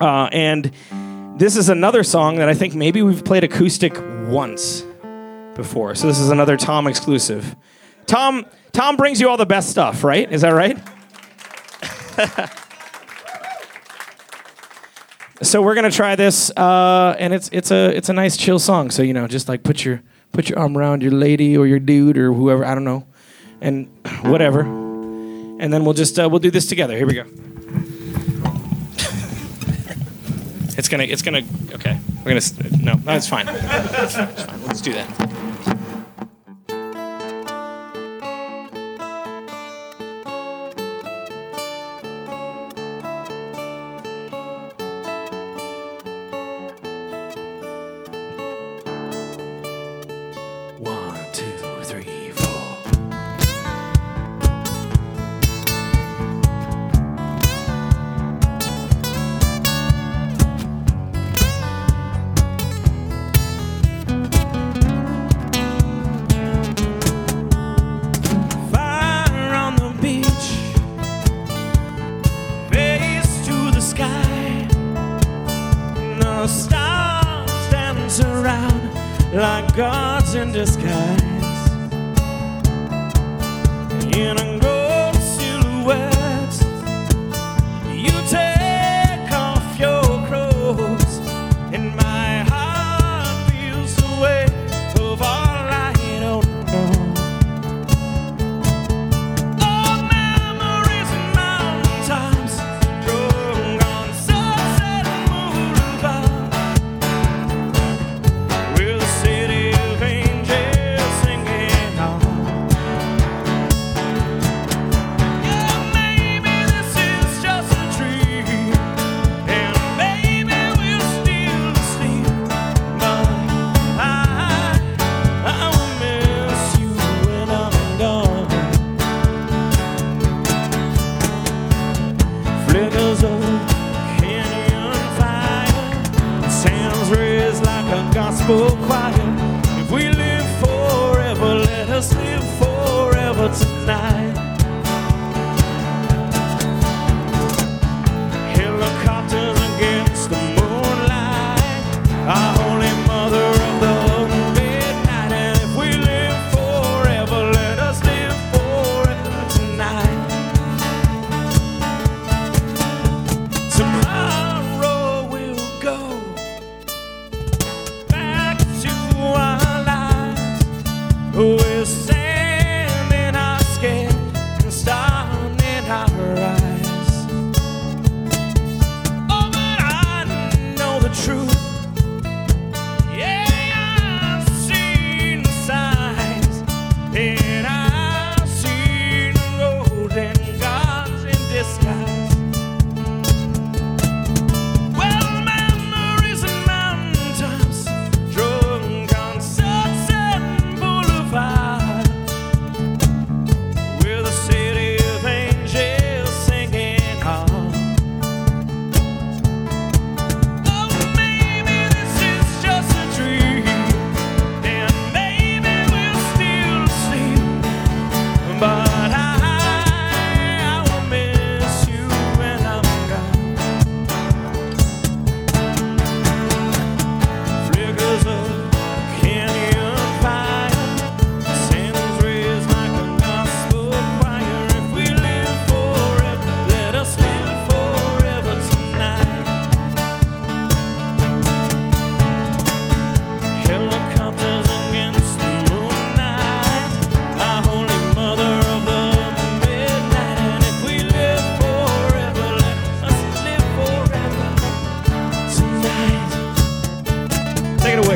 Uh, and this is another song that I think maybe we've played acoustic once before. So this is another Tom exclusive. Tom Tom brings you all the best stuff, right? Is that right? So we're gonna try this, uh, and it's it's a it's a nice chill song. So you know, just like put your put your arm around your lady or your dude or whoever, I don't know, and whatever. And then we'll just uh, we'll do this together. Here we go. It's gonna it's gonna okay. We're gonna no no it's fine. It's fine. Let's do that.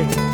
Moin.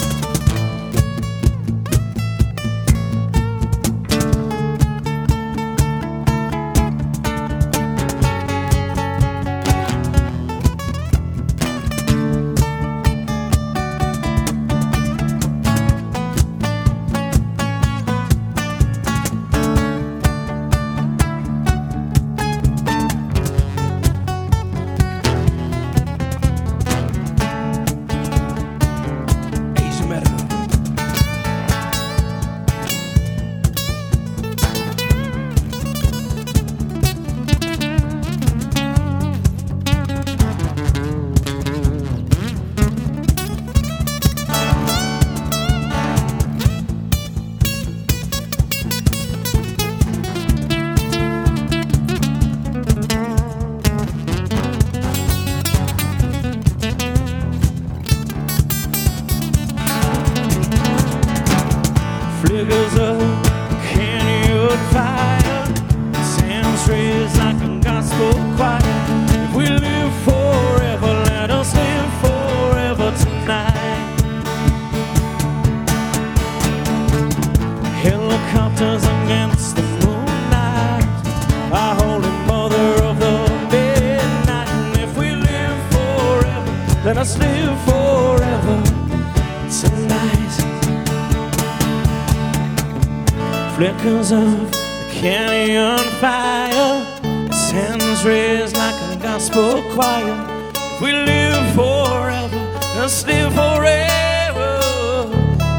Flickers of the candy on fire, its hands raised like a gospel choir. If we live forever, let's live forever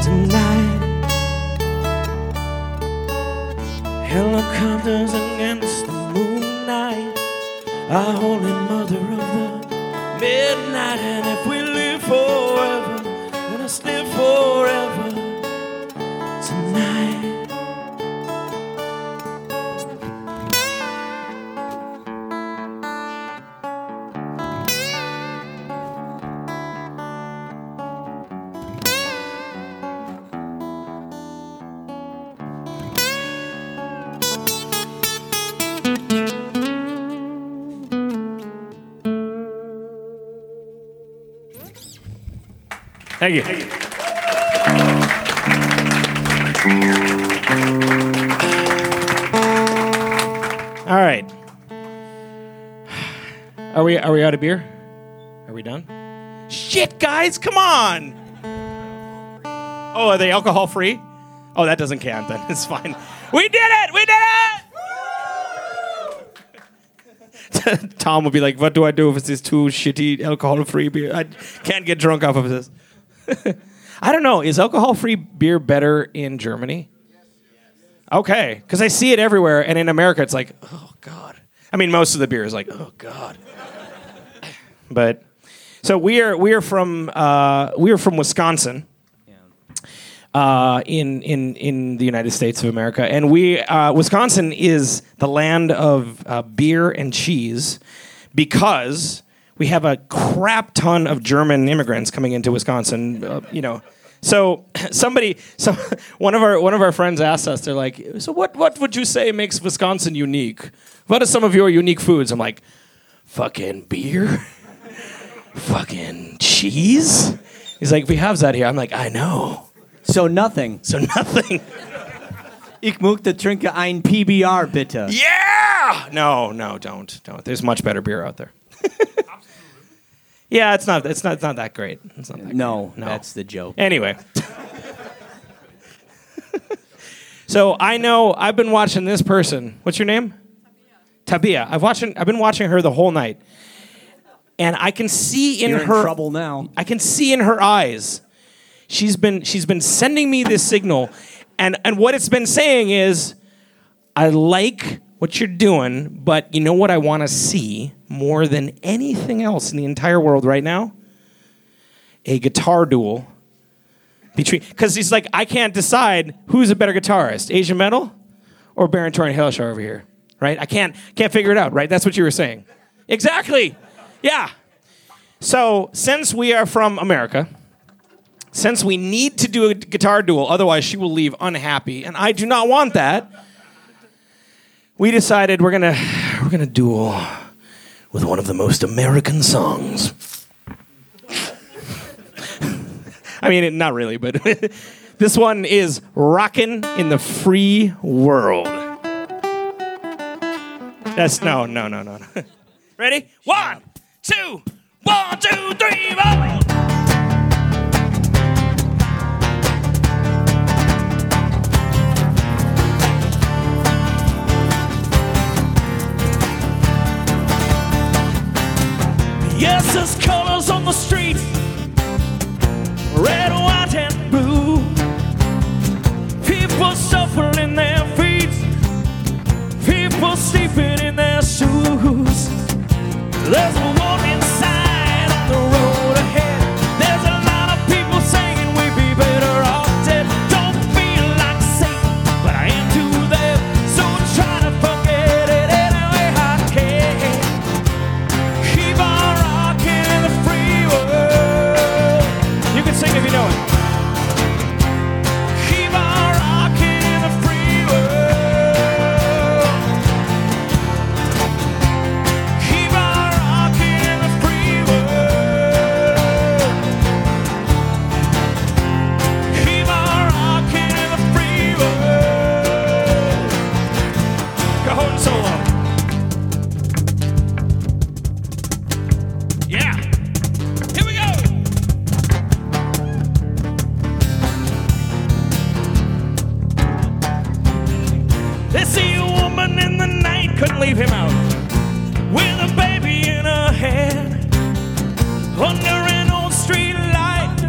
tonight. Helicopters against the moonlight, our holy mother of the midnight. And if we live forever, let us live forever tonight. Thank you. Thank you. All right. Are we are we out of beer? Are we done? Shit, guys, come on. Oh, are they alcohol free? Oh, that doesn't count then. It's fine. We did it! We did it! Tom will be like, what do I do if it's these two shitty alcohol free beer? I can't get drunk off of this. I don't know. Is alcohol-free beer better in Germany? Okay, because I see it everywhere, and in America it's like, oh, God. I mean, most of the beer is like, oh, God. But so we are we are from uh, we are from Wisconsin, uh, in in in the United States of America, and we uh, Wisconsin is the land of uh, beer and cheese because we have a crap ton of German immigrants coming into Wisconsin, uh, you know. So somebody, so one of our one of our friends asked us. They're like, "So what? What would you say makes Wisconsin unique? What are some of your unique foods?" I'm like, "Fucking beer, fucking cheese." He's like, "We have that here." I'm like, "I know." So nothing. So nothing. Ich möchte trinke ein P B R bitte. Yeah. No, no, don't, don't. There's much better beer out there. Yeah, it's not. It's not. It's not that great. It's not that no, great. No, that's the joke. Anyway, so I know I've been watching this person. What's your name? Tabea. Tabea. I've watching. I've been watching her the whole night, and I can see in You're her in trouble now. I can see in her eyes. She's been. She's been sending me this signal, and and what it's been saying is, I like what you're doing, but you know what I want to see more than anything else in the entire world right now? A guitar duel. Between, because he's like, I can't decide who's a better guitarist, Asian Metal or Baron Torrey and Hellshire over here, right? I can't can't figure it out, right? That's what you were saying. Exactly. Yeah. So since we are from America, since we need to do a guitar duel, otherwise she will leave unhappy, and I do not want that. We decided we're gonna we're gonna duel with one of the most American songs. I I mean, not really, but this one is Rockin' in the Free World. That's no, no, no, no. Ready? One, two, one, two, three, roll! Yes, there's colors on the street, red, white, and blue. People shuffling in their feet, people sleeping in their shoes. There's a war inside on the road ahead. There's a lot of people saying we'd be better off dead. Don't feel like Satan, but I am too there, so try to forget it any way I can. Keep on rocking in the free world. You can sing if you know it. Keep on rocking in the free world. Keep on rocking in the free world. Keep on rocking in the free world. Go hold it solo. Yeah. Here we go. They see a woman in the night, couldn't leave him out, with a baby in her hand, under an old street light,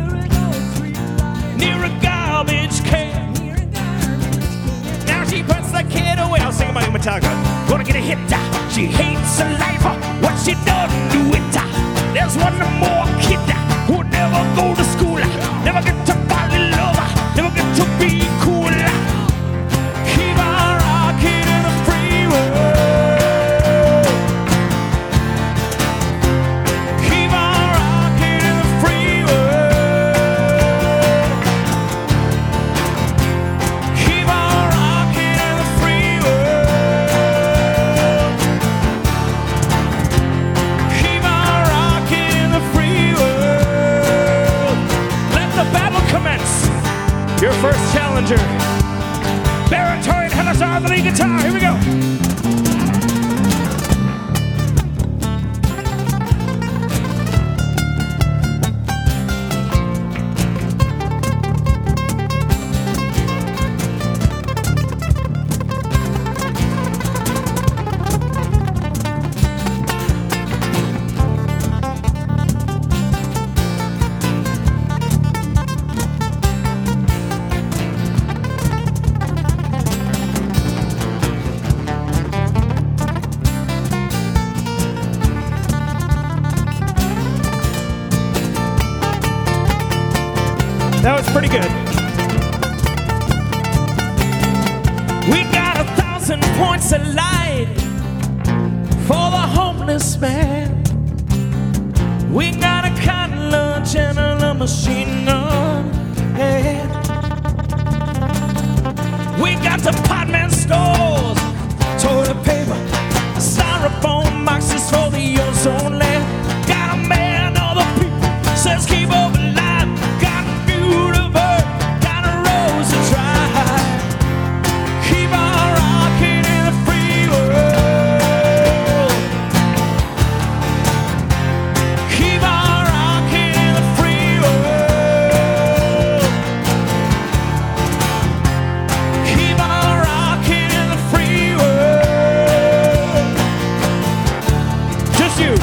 near a garbage can. Now she puts the kid away. I was singing my new Metallica. Gonna get a hit. uh, She hates her life. uh, What she done do it. uh, There's one more kid uh, who never go to school. uh, Never get to fall in love. uh, Never get to be cool. uh, Keep on rocking in the free world. Keep on rocking in the free world. Keep on rocking in the free world. Keep on rocking in the free world. Let the battle commence. Your first challenger, Baron Torrey and Heinz Kreinbaum on the lead guitar. Here we go. That was pretty good. We got a thousand points of light for the homeless man. We got a cotton lunch and a machine gun. Hey. We got department stores, toilet paper, styrofoam boxes for the ozone layer. Got a man, other people says keep up alive. Got a beautiful, got a rose to try. Keep on rocking in the free world. Keep on rocking in the free world. Keep on rocking in the free world. Just you.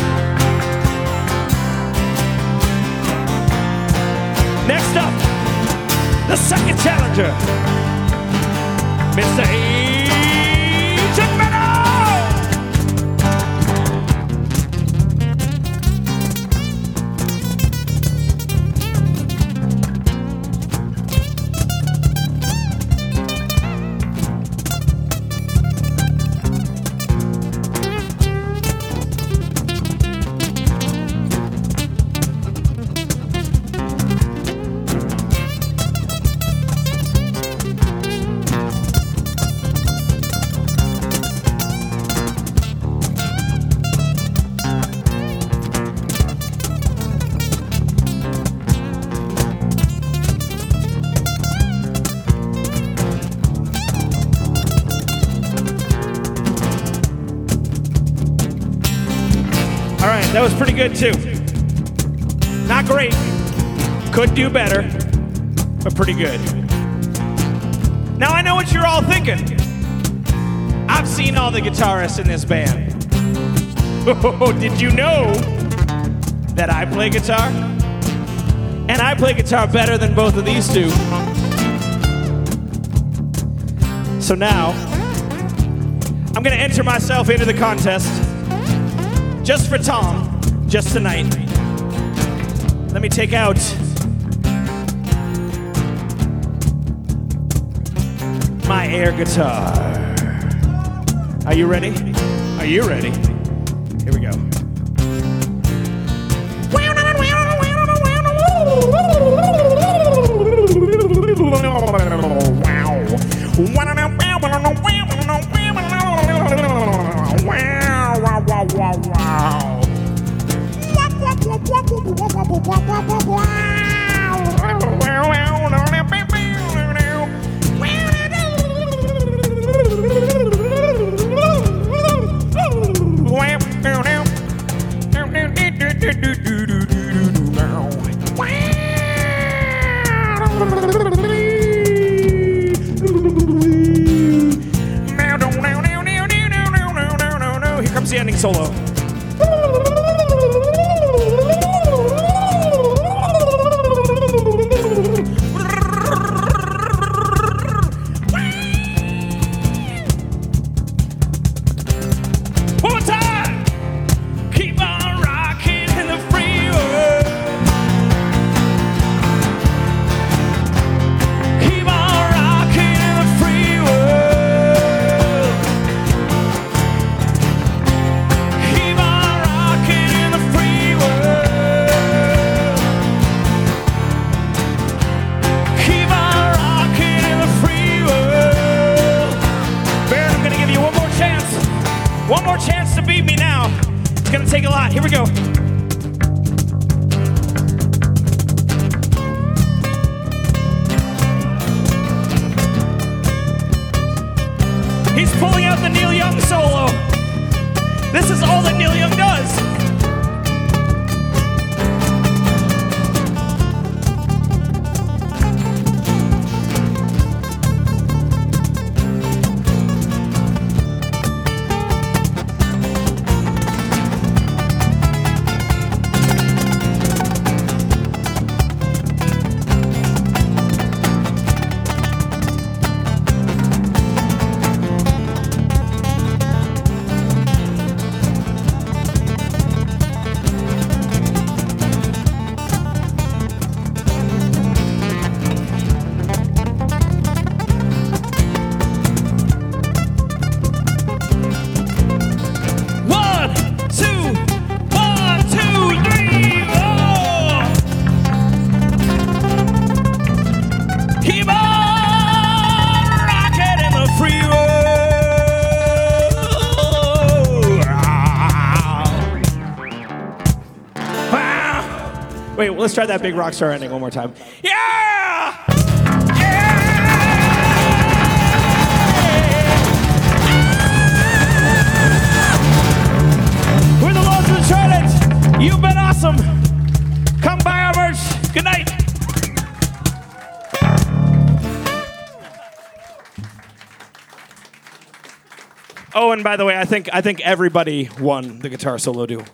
Next up, the second challenger, Mister Asian Metal. That was pretty good, too. Not great. Could do better, but pretty good. Now I know what you're all thinking. I've seen all the guitarists in this band. Oh, did you know that I play guitar? And I play guitar better than both of these two. So now, I'm gonna enter myself into the contest just for Tom, just tonight. Let me take out my air guitar. Are you ready? Are you ready? Here we go. Solo. Let's try that big rock star ending one more time. Yeah! Yeah! We're the Lords of the Trident. You've been awesome. Come buy our merch. Good night. Oh, and by the way, I think I think everybody won the guitar solo duel.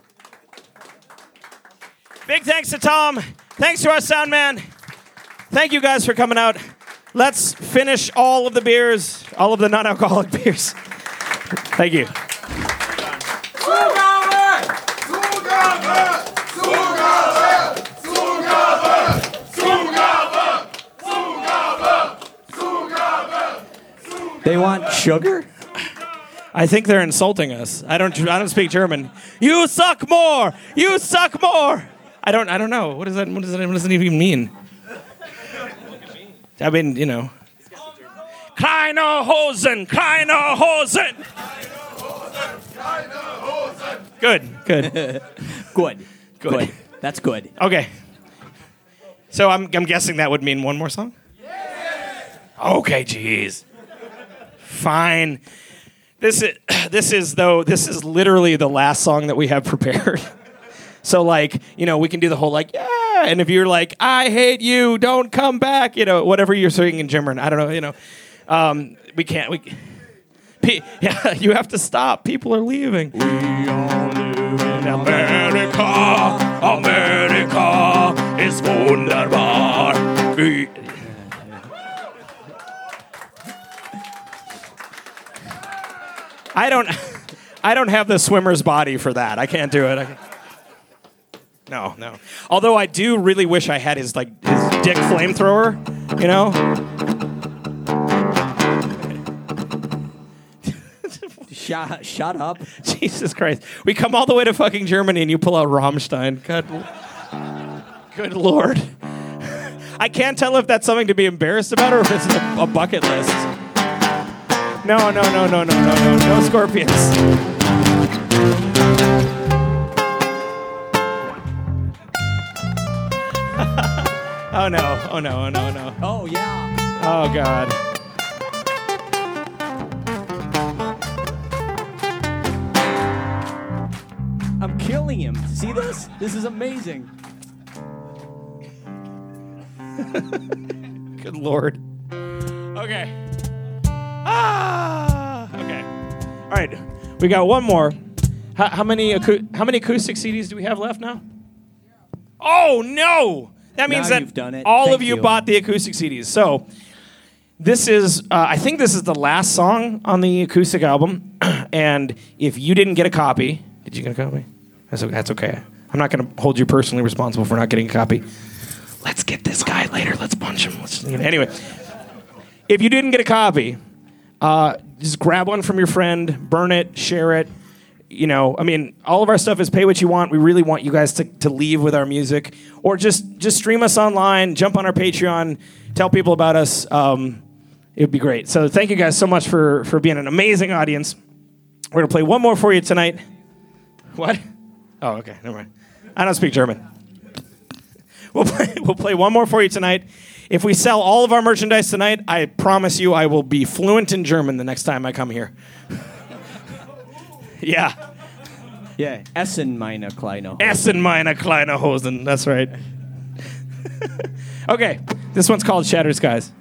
Big thanks to Tom. Thanks to our sound man. Thank you guys for coming out. Let's finish all of the beers, all of the non-alcoholic beers. Thank you. They want sugar? I think they're insulting us. I don't. I don't speak German. You suck more. You suck more. I don't I don't know. What does that what does that what does it even mean? I mean, you know. Kleine Hosen, Kleine Hosen. Good, good. good. Good. Good. That's good. Okay. So I'm I'm guessing that would mean one more song? Yes. Okay, jeez. Fine. This is this is though this is literally the last song that we have prepared. So, like, you know, we can do the whole, like, yeah. And if you're like, I hate you, don't come back, you know, whatever you're singing in German, I don't know, you know. Um, we can't. We, P- yeah, you have to stop. People are leaving. We all live in America. America is wunderbar. We- I don't. I don't have the swimmer's body for that. I can't do it. I can't. No, no. Although I do really wish I had his like his dick flamethrower. You know. Shut, shut up. Jesus Christ. We come all the way to fucking Germany and you pull out Rammstein. God, good Lord. I can't tell if that's something to be embarrassed about or if it's a, a bucket list. No, no, no, no, no, no, no. No Scorpions. Oh, no. Oh, no, oh, no, no. Oh, yeah. Oh, God. I'm killing him. See this? This is amazing. Good Lord. Okay. Ah. Okay. All right. We got one more. How, how many acu- how many acoustic C Ds do we have left now? Oh no! That means now that all Thank of you, you bought the acoustic C Ds. So this is uh, I think this is the last song on the acoustic album, and if you didn't get a copy. Did you get a copy? That's okay. That's okay. I'm not going to hold you personally responsible for not getting a copy. Let's get this guy later. Let's punch him. Let's, you know. Anyway, if you didn't get a copy, uh, just grab one from your friend, burn it, share it. You know, I mean, all of our stuff is pay what you want. We really want you guys to, to leave with our music. Or just, just stream us online, jump on our Patreon, tell people about us. Um, it would be great. So thank you guys so much for, for being an amazing audience. We're going to play one more for you tonight. What? Oh, okay. Never mind. I don't speak German. We'll play, we'll play one more for you tonight. If we sell all of our merchandise tonight, I promise you I will be fluent in German the next time I come here. Yeah. Yeah. Essen meine kleine Hosen. Essen meine kleine Hosen. That's right. Okay. This one's called Shattered Skies.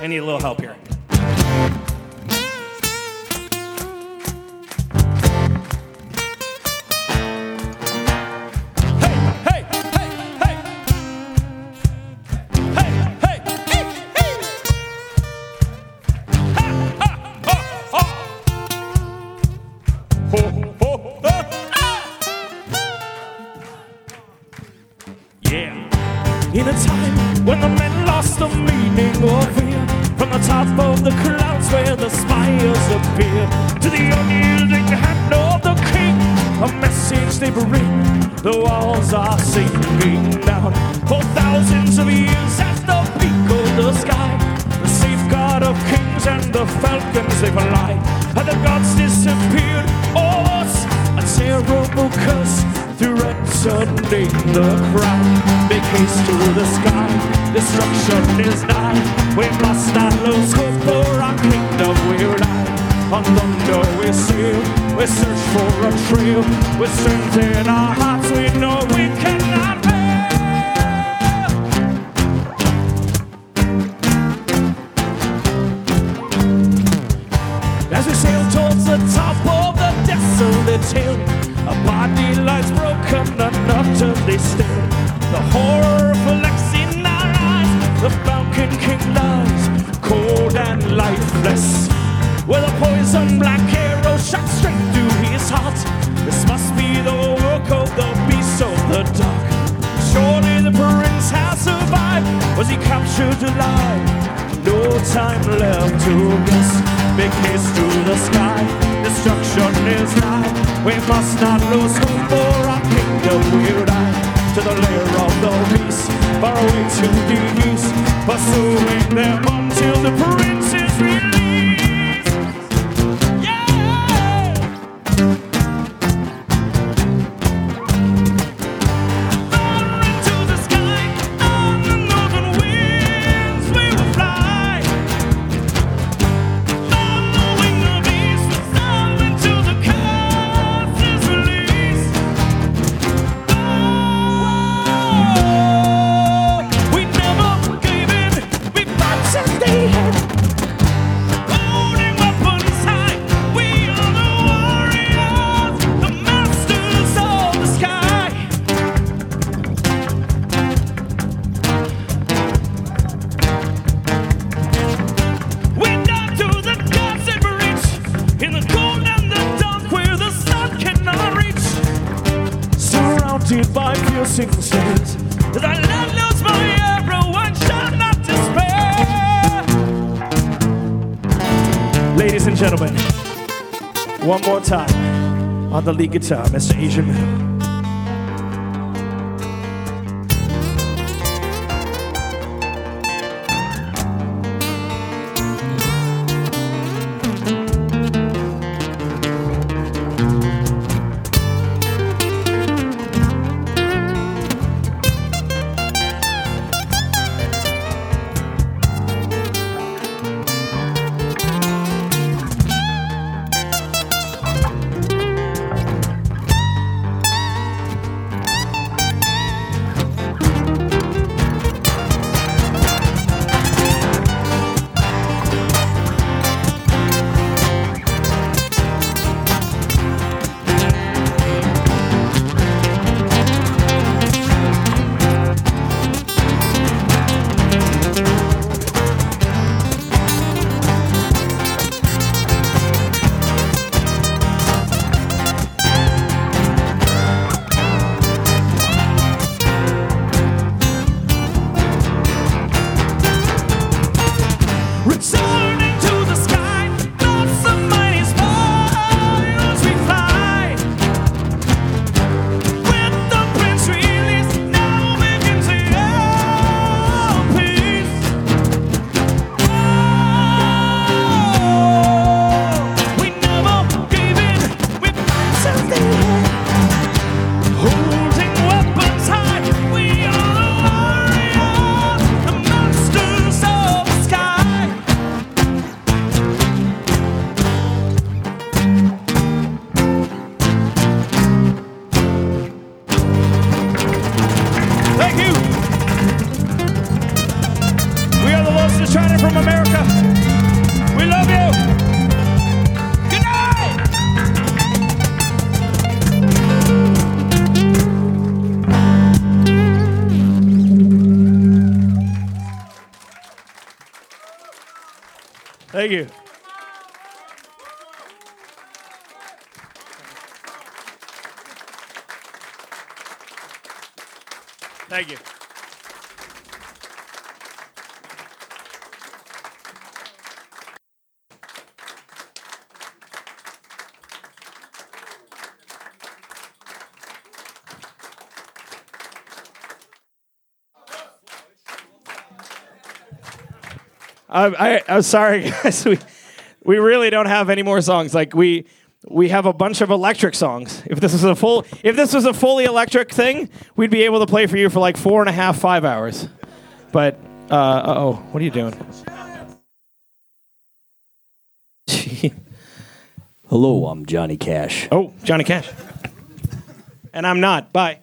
I need a little help here. sealed by pure sinfulness. As I let loose my arrow, one shall not despair. Ladies and gentlemen, one more time on the lead guitar, Mister Asian Metal. Thank you. Thank you. I'm, I, I'm sorry, guys. We we really don't have any more songs. Like we we have a bunch of electric songs. If this was a full, if this was a fully electric thing, we'd be able to play for you for like four and a half, five hours. But uh, uh oh, what are you doing? Hello, I'm Johnny Cash. Oh, Johnny Cash. And I'm not. Bye.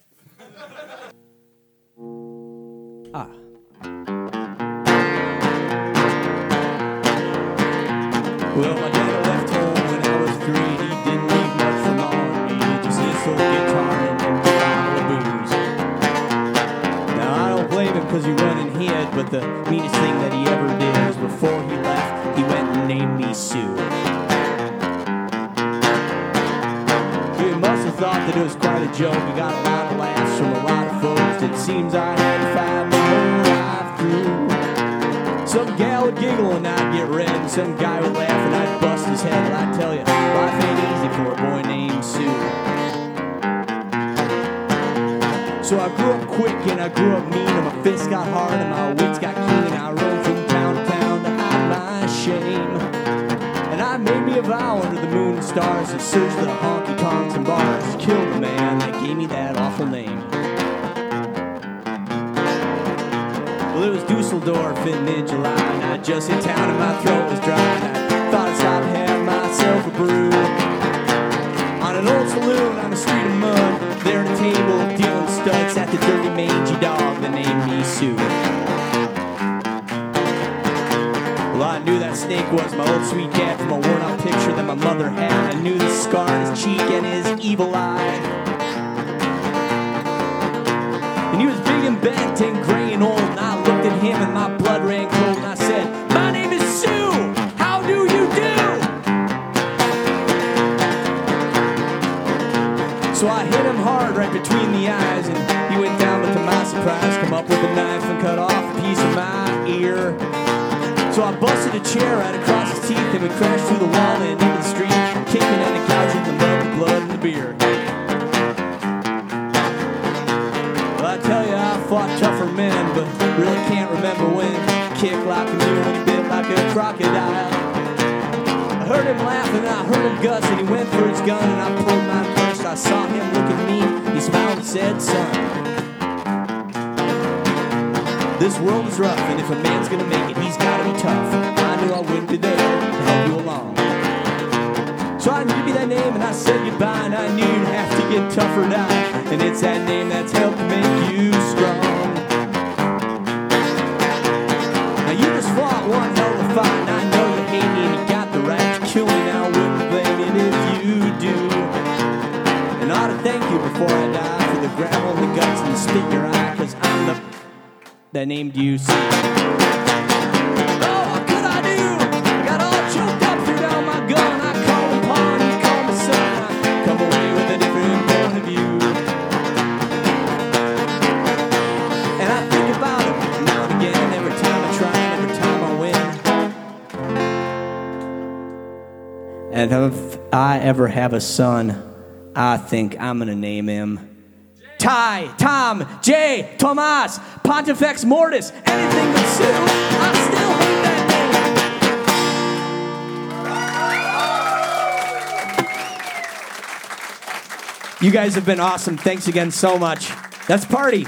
Well, my dad left home when I was three. He didn't leave much for long. He just his old guitar and a bottle of booze. Now, I don't blame him because he went and hid, but the meanest thing that he ever did was before he left, he went and named me Sue. He must have thought that it was quite a joke. I got a lot of laughs from a lot of folks. It seems I had to find my own life through. Some gal would giggle and I'd get red, and some guy would laugh and I'd bust his head. And I tell you, life ain't easy for a boy named Sue. So I grew up quick and I grew up mean, and my fists got hard and my wits got keen. And I run from town to town to hide my shame. And I made me a vow under the moon and stars to search the honky tonks and bars, kill the man that gave me that awful name. Well, it was Dusseldorf in mid-July, and I just hit town and my throat was dry, and I thought I'd stop and have myself a brew. On an old saloon on the street of mud, there at a table dealing studs at the dirty mangy dog that named me Sue. Well, I knew that snake was my old sweet dad from a worn-out picture that my mother had. I knew the scar on his cheek and his evil eye. And he was big and bent and gray and old, and I looked at him and my blood ran cold, and I said, my name is Sue, how do you do? So I hit him hard. fired right between the eyes, and he went down, but to my surprise, come up with a knife and cut off a piece of my ear. So I busted a chair right across his teeth, and we crashed through the wall and into the street, kicking on the couch in the mud and blood and the beer. Well, I tell you, I fought tougher men, but really can't remember when. Kick like a mule and bit like a crocodile. I heard him laugh and I heard him guts, and he went for his gun and I pulled mine first. I saw him look at me, he smiled and said, "Son, this world is rough, and if a man's gonna make it, he's gotta be tough. I knew I wouldn't be there to help you along. So I knew you that name, and I said goodbye, and I knew you'd have to get tough or die. And it's that name that's helped make you strong. Now you just fought one hell of a fight, and I know you hate me, and you got the right to kill me. Now I wouldn't blame it if you do. And I ought to thank you before I die for the gravel and the guts and the spit in your eye, cause I'm the that named you C. Oh, what could I do? I got all choked up, threw down my gun. I called him Pa and he called me son. I come away with a different point of view. And I think about him now and again, every time I try and every time I win. And if I ever have a son, I think I'm going to name him Ty, Tom, Jay, Thomas, Pontifex Mortis, anything but Sue, I still hate that name." You guys have been awesome. Thanks again so much. That's party.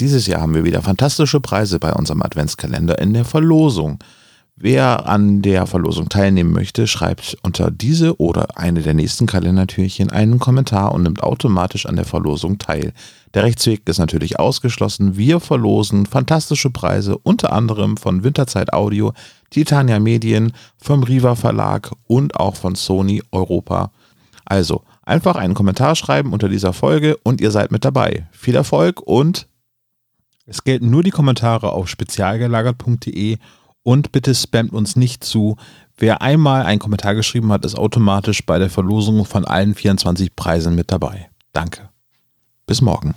Dieses Jahr haben wir wieder fantastische Preise bei unserem Adventskalender in der Verlosung. Wer an der Verlosung teilnehmen möchte, schreibt unter diese oder eine der nächsten Kalendertürchen einen Kommentar und nimmt automatisch an der Verlosung teil. Der Rechtsweg ist natürlich ausgeschlossen. Wir verlosen fantastische Preise unter anderem von Winterzeit Audio, Titania Medien, vom Riva Verlag und auch von Sony Europa. Also einfach einen Kommentar schreiben unter dieser Folge und ihr seid mit dabei. Viel Erfolg und es gelten nur die Kommentare auf spezialgelagert punkt de und bitte spammt uns nicht zu. Wer einmal einen Kommentar geschrieben hat, ist automatisch bei der Verlosung von allen vierundzwanzig Preisen mit dabei. Danke. Bis morgen.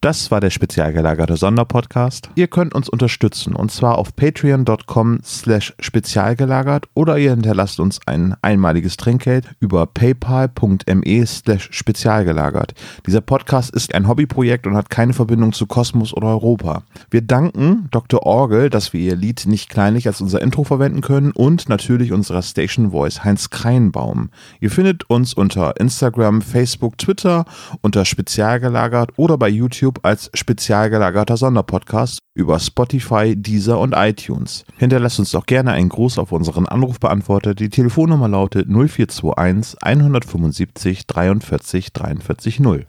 Das war der spezialgelagerte Sonderpodcast. Ihr könnt uns unterstützen und zwar auf patreon.com slash spezialgelagert oder ihr hinterlasst uns ein einmaliges Trinkgeld über paypal.me slash spezialgelagert. Dieser Podcast ist ein Hobbyprojekt und hat keine Verbindung zu Kosmos oder Europa. Wir danken Doktor Orgel, dass wir ihr Lied nicht kleinlich als unser Intro verwenden können und natürlich unserer Station Voice Heinz Kreinbaum. Ihr findet uns unter Instagram, Facebook, Twitter, unter spezialgelagert oder bei YouTube als spezial gelagerter Sonderpodcast über Spotify, Deezer und iTunes. Hinterlasst uns doch gerne einen Gruß auf unseren Anrufbeantworter. Die Telefonnummer lautet null vier zwei eins, eins sieben fünf, vier drei, vier drei, vier null.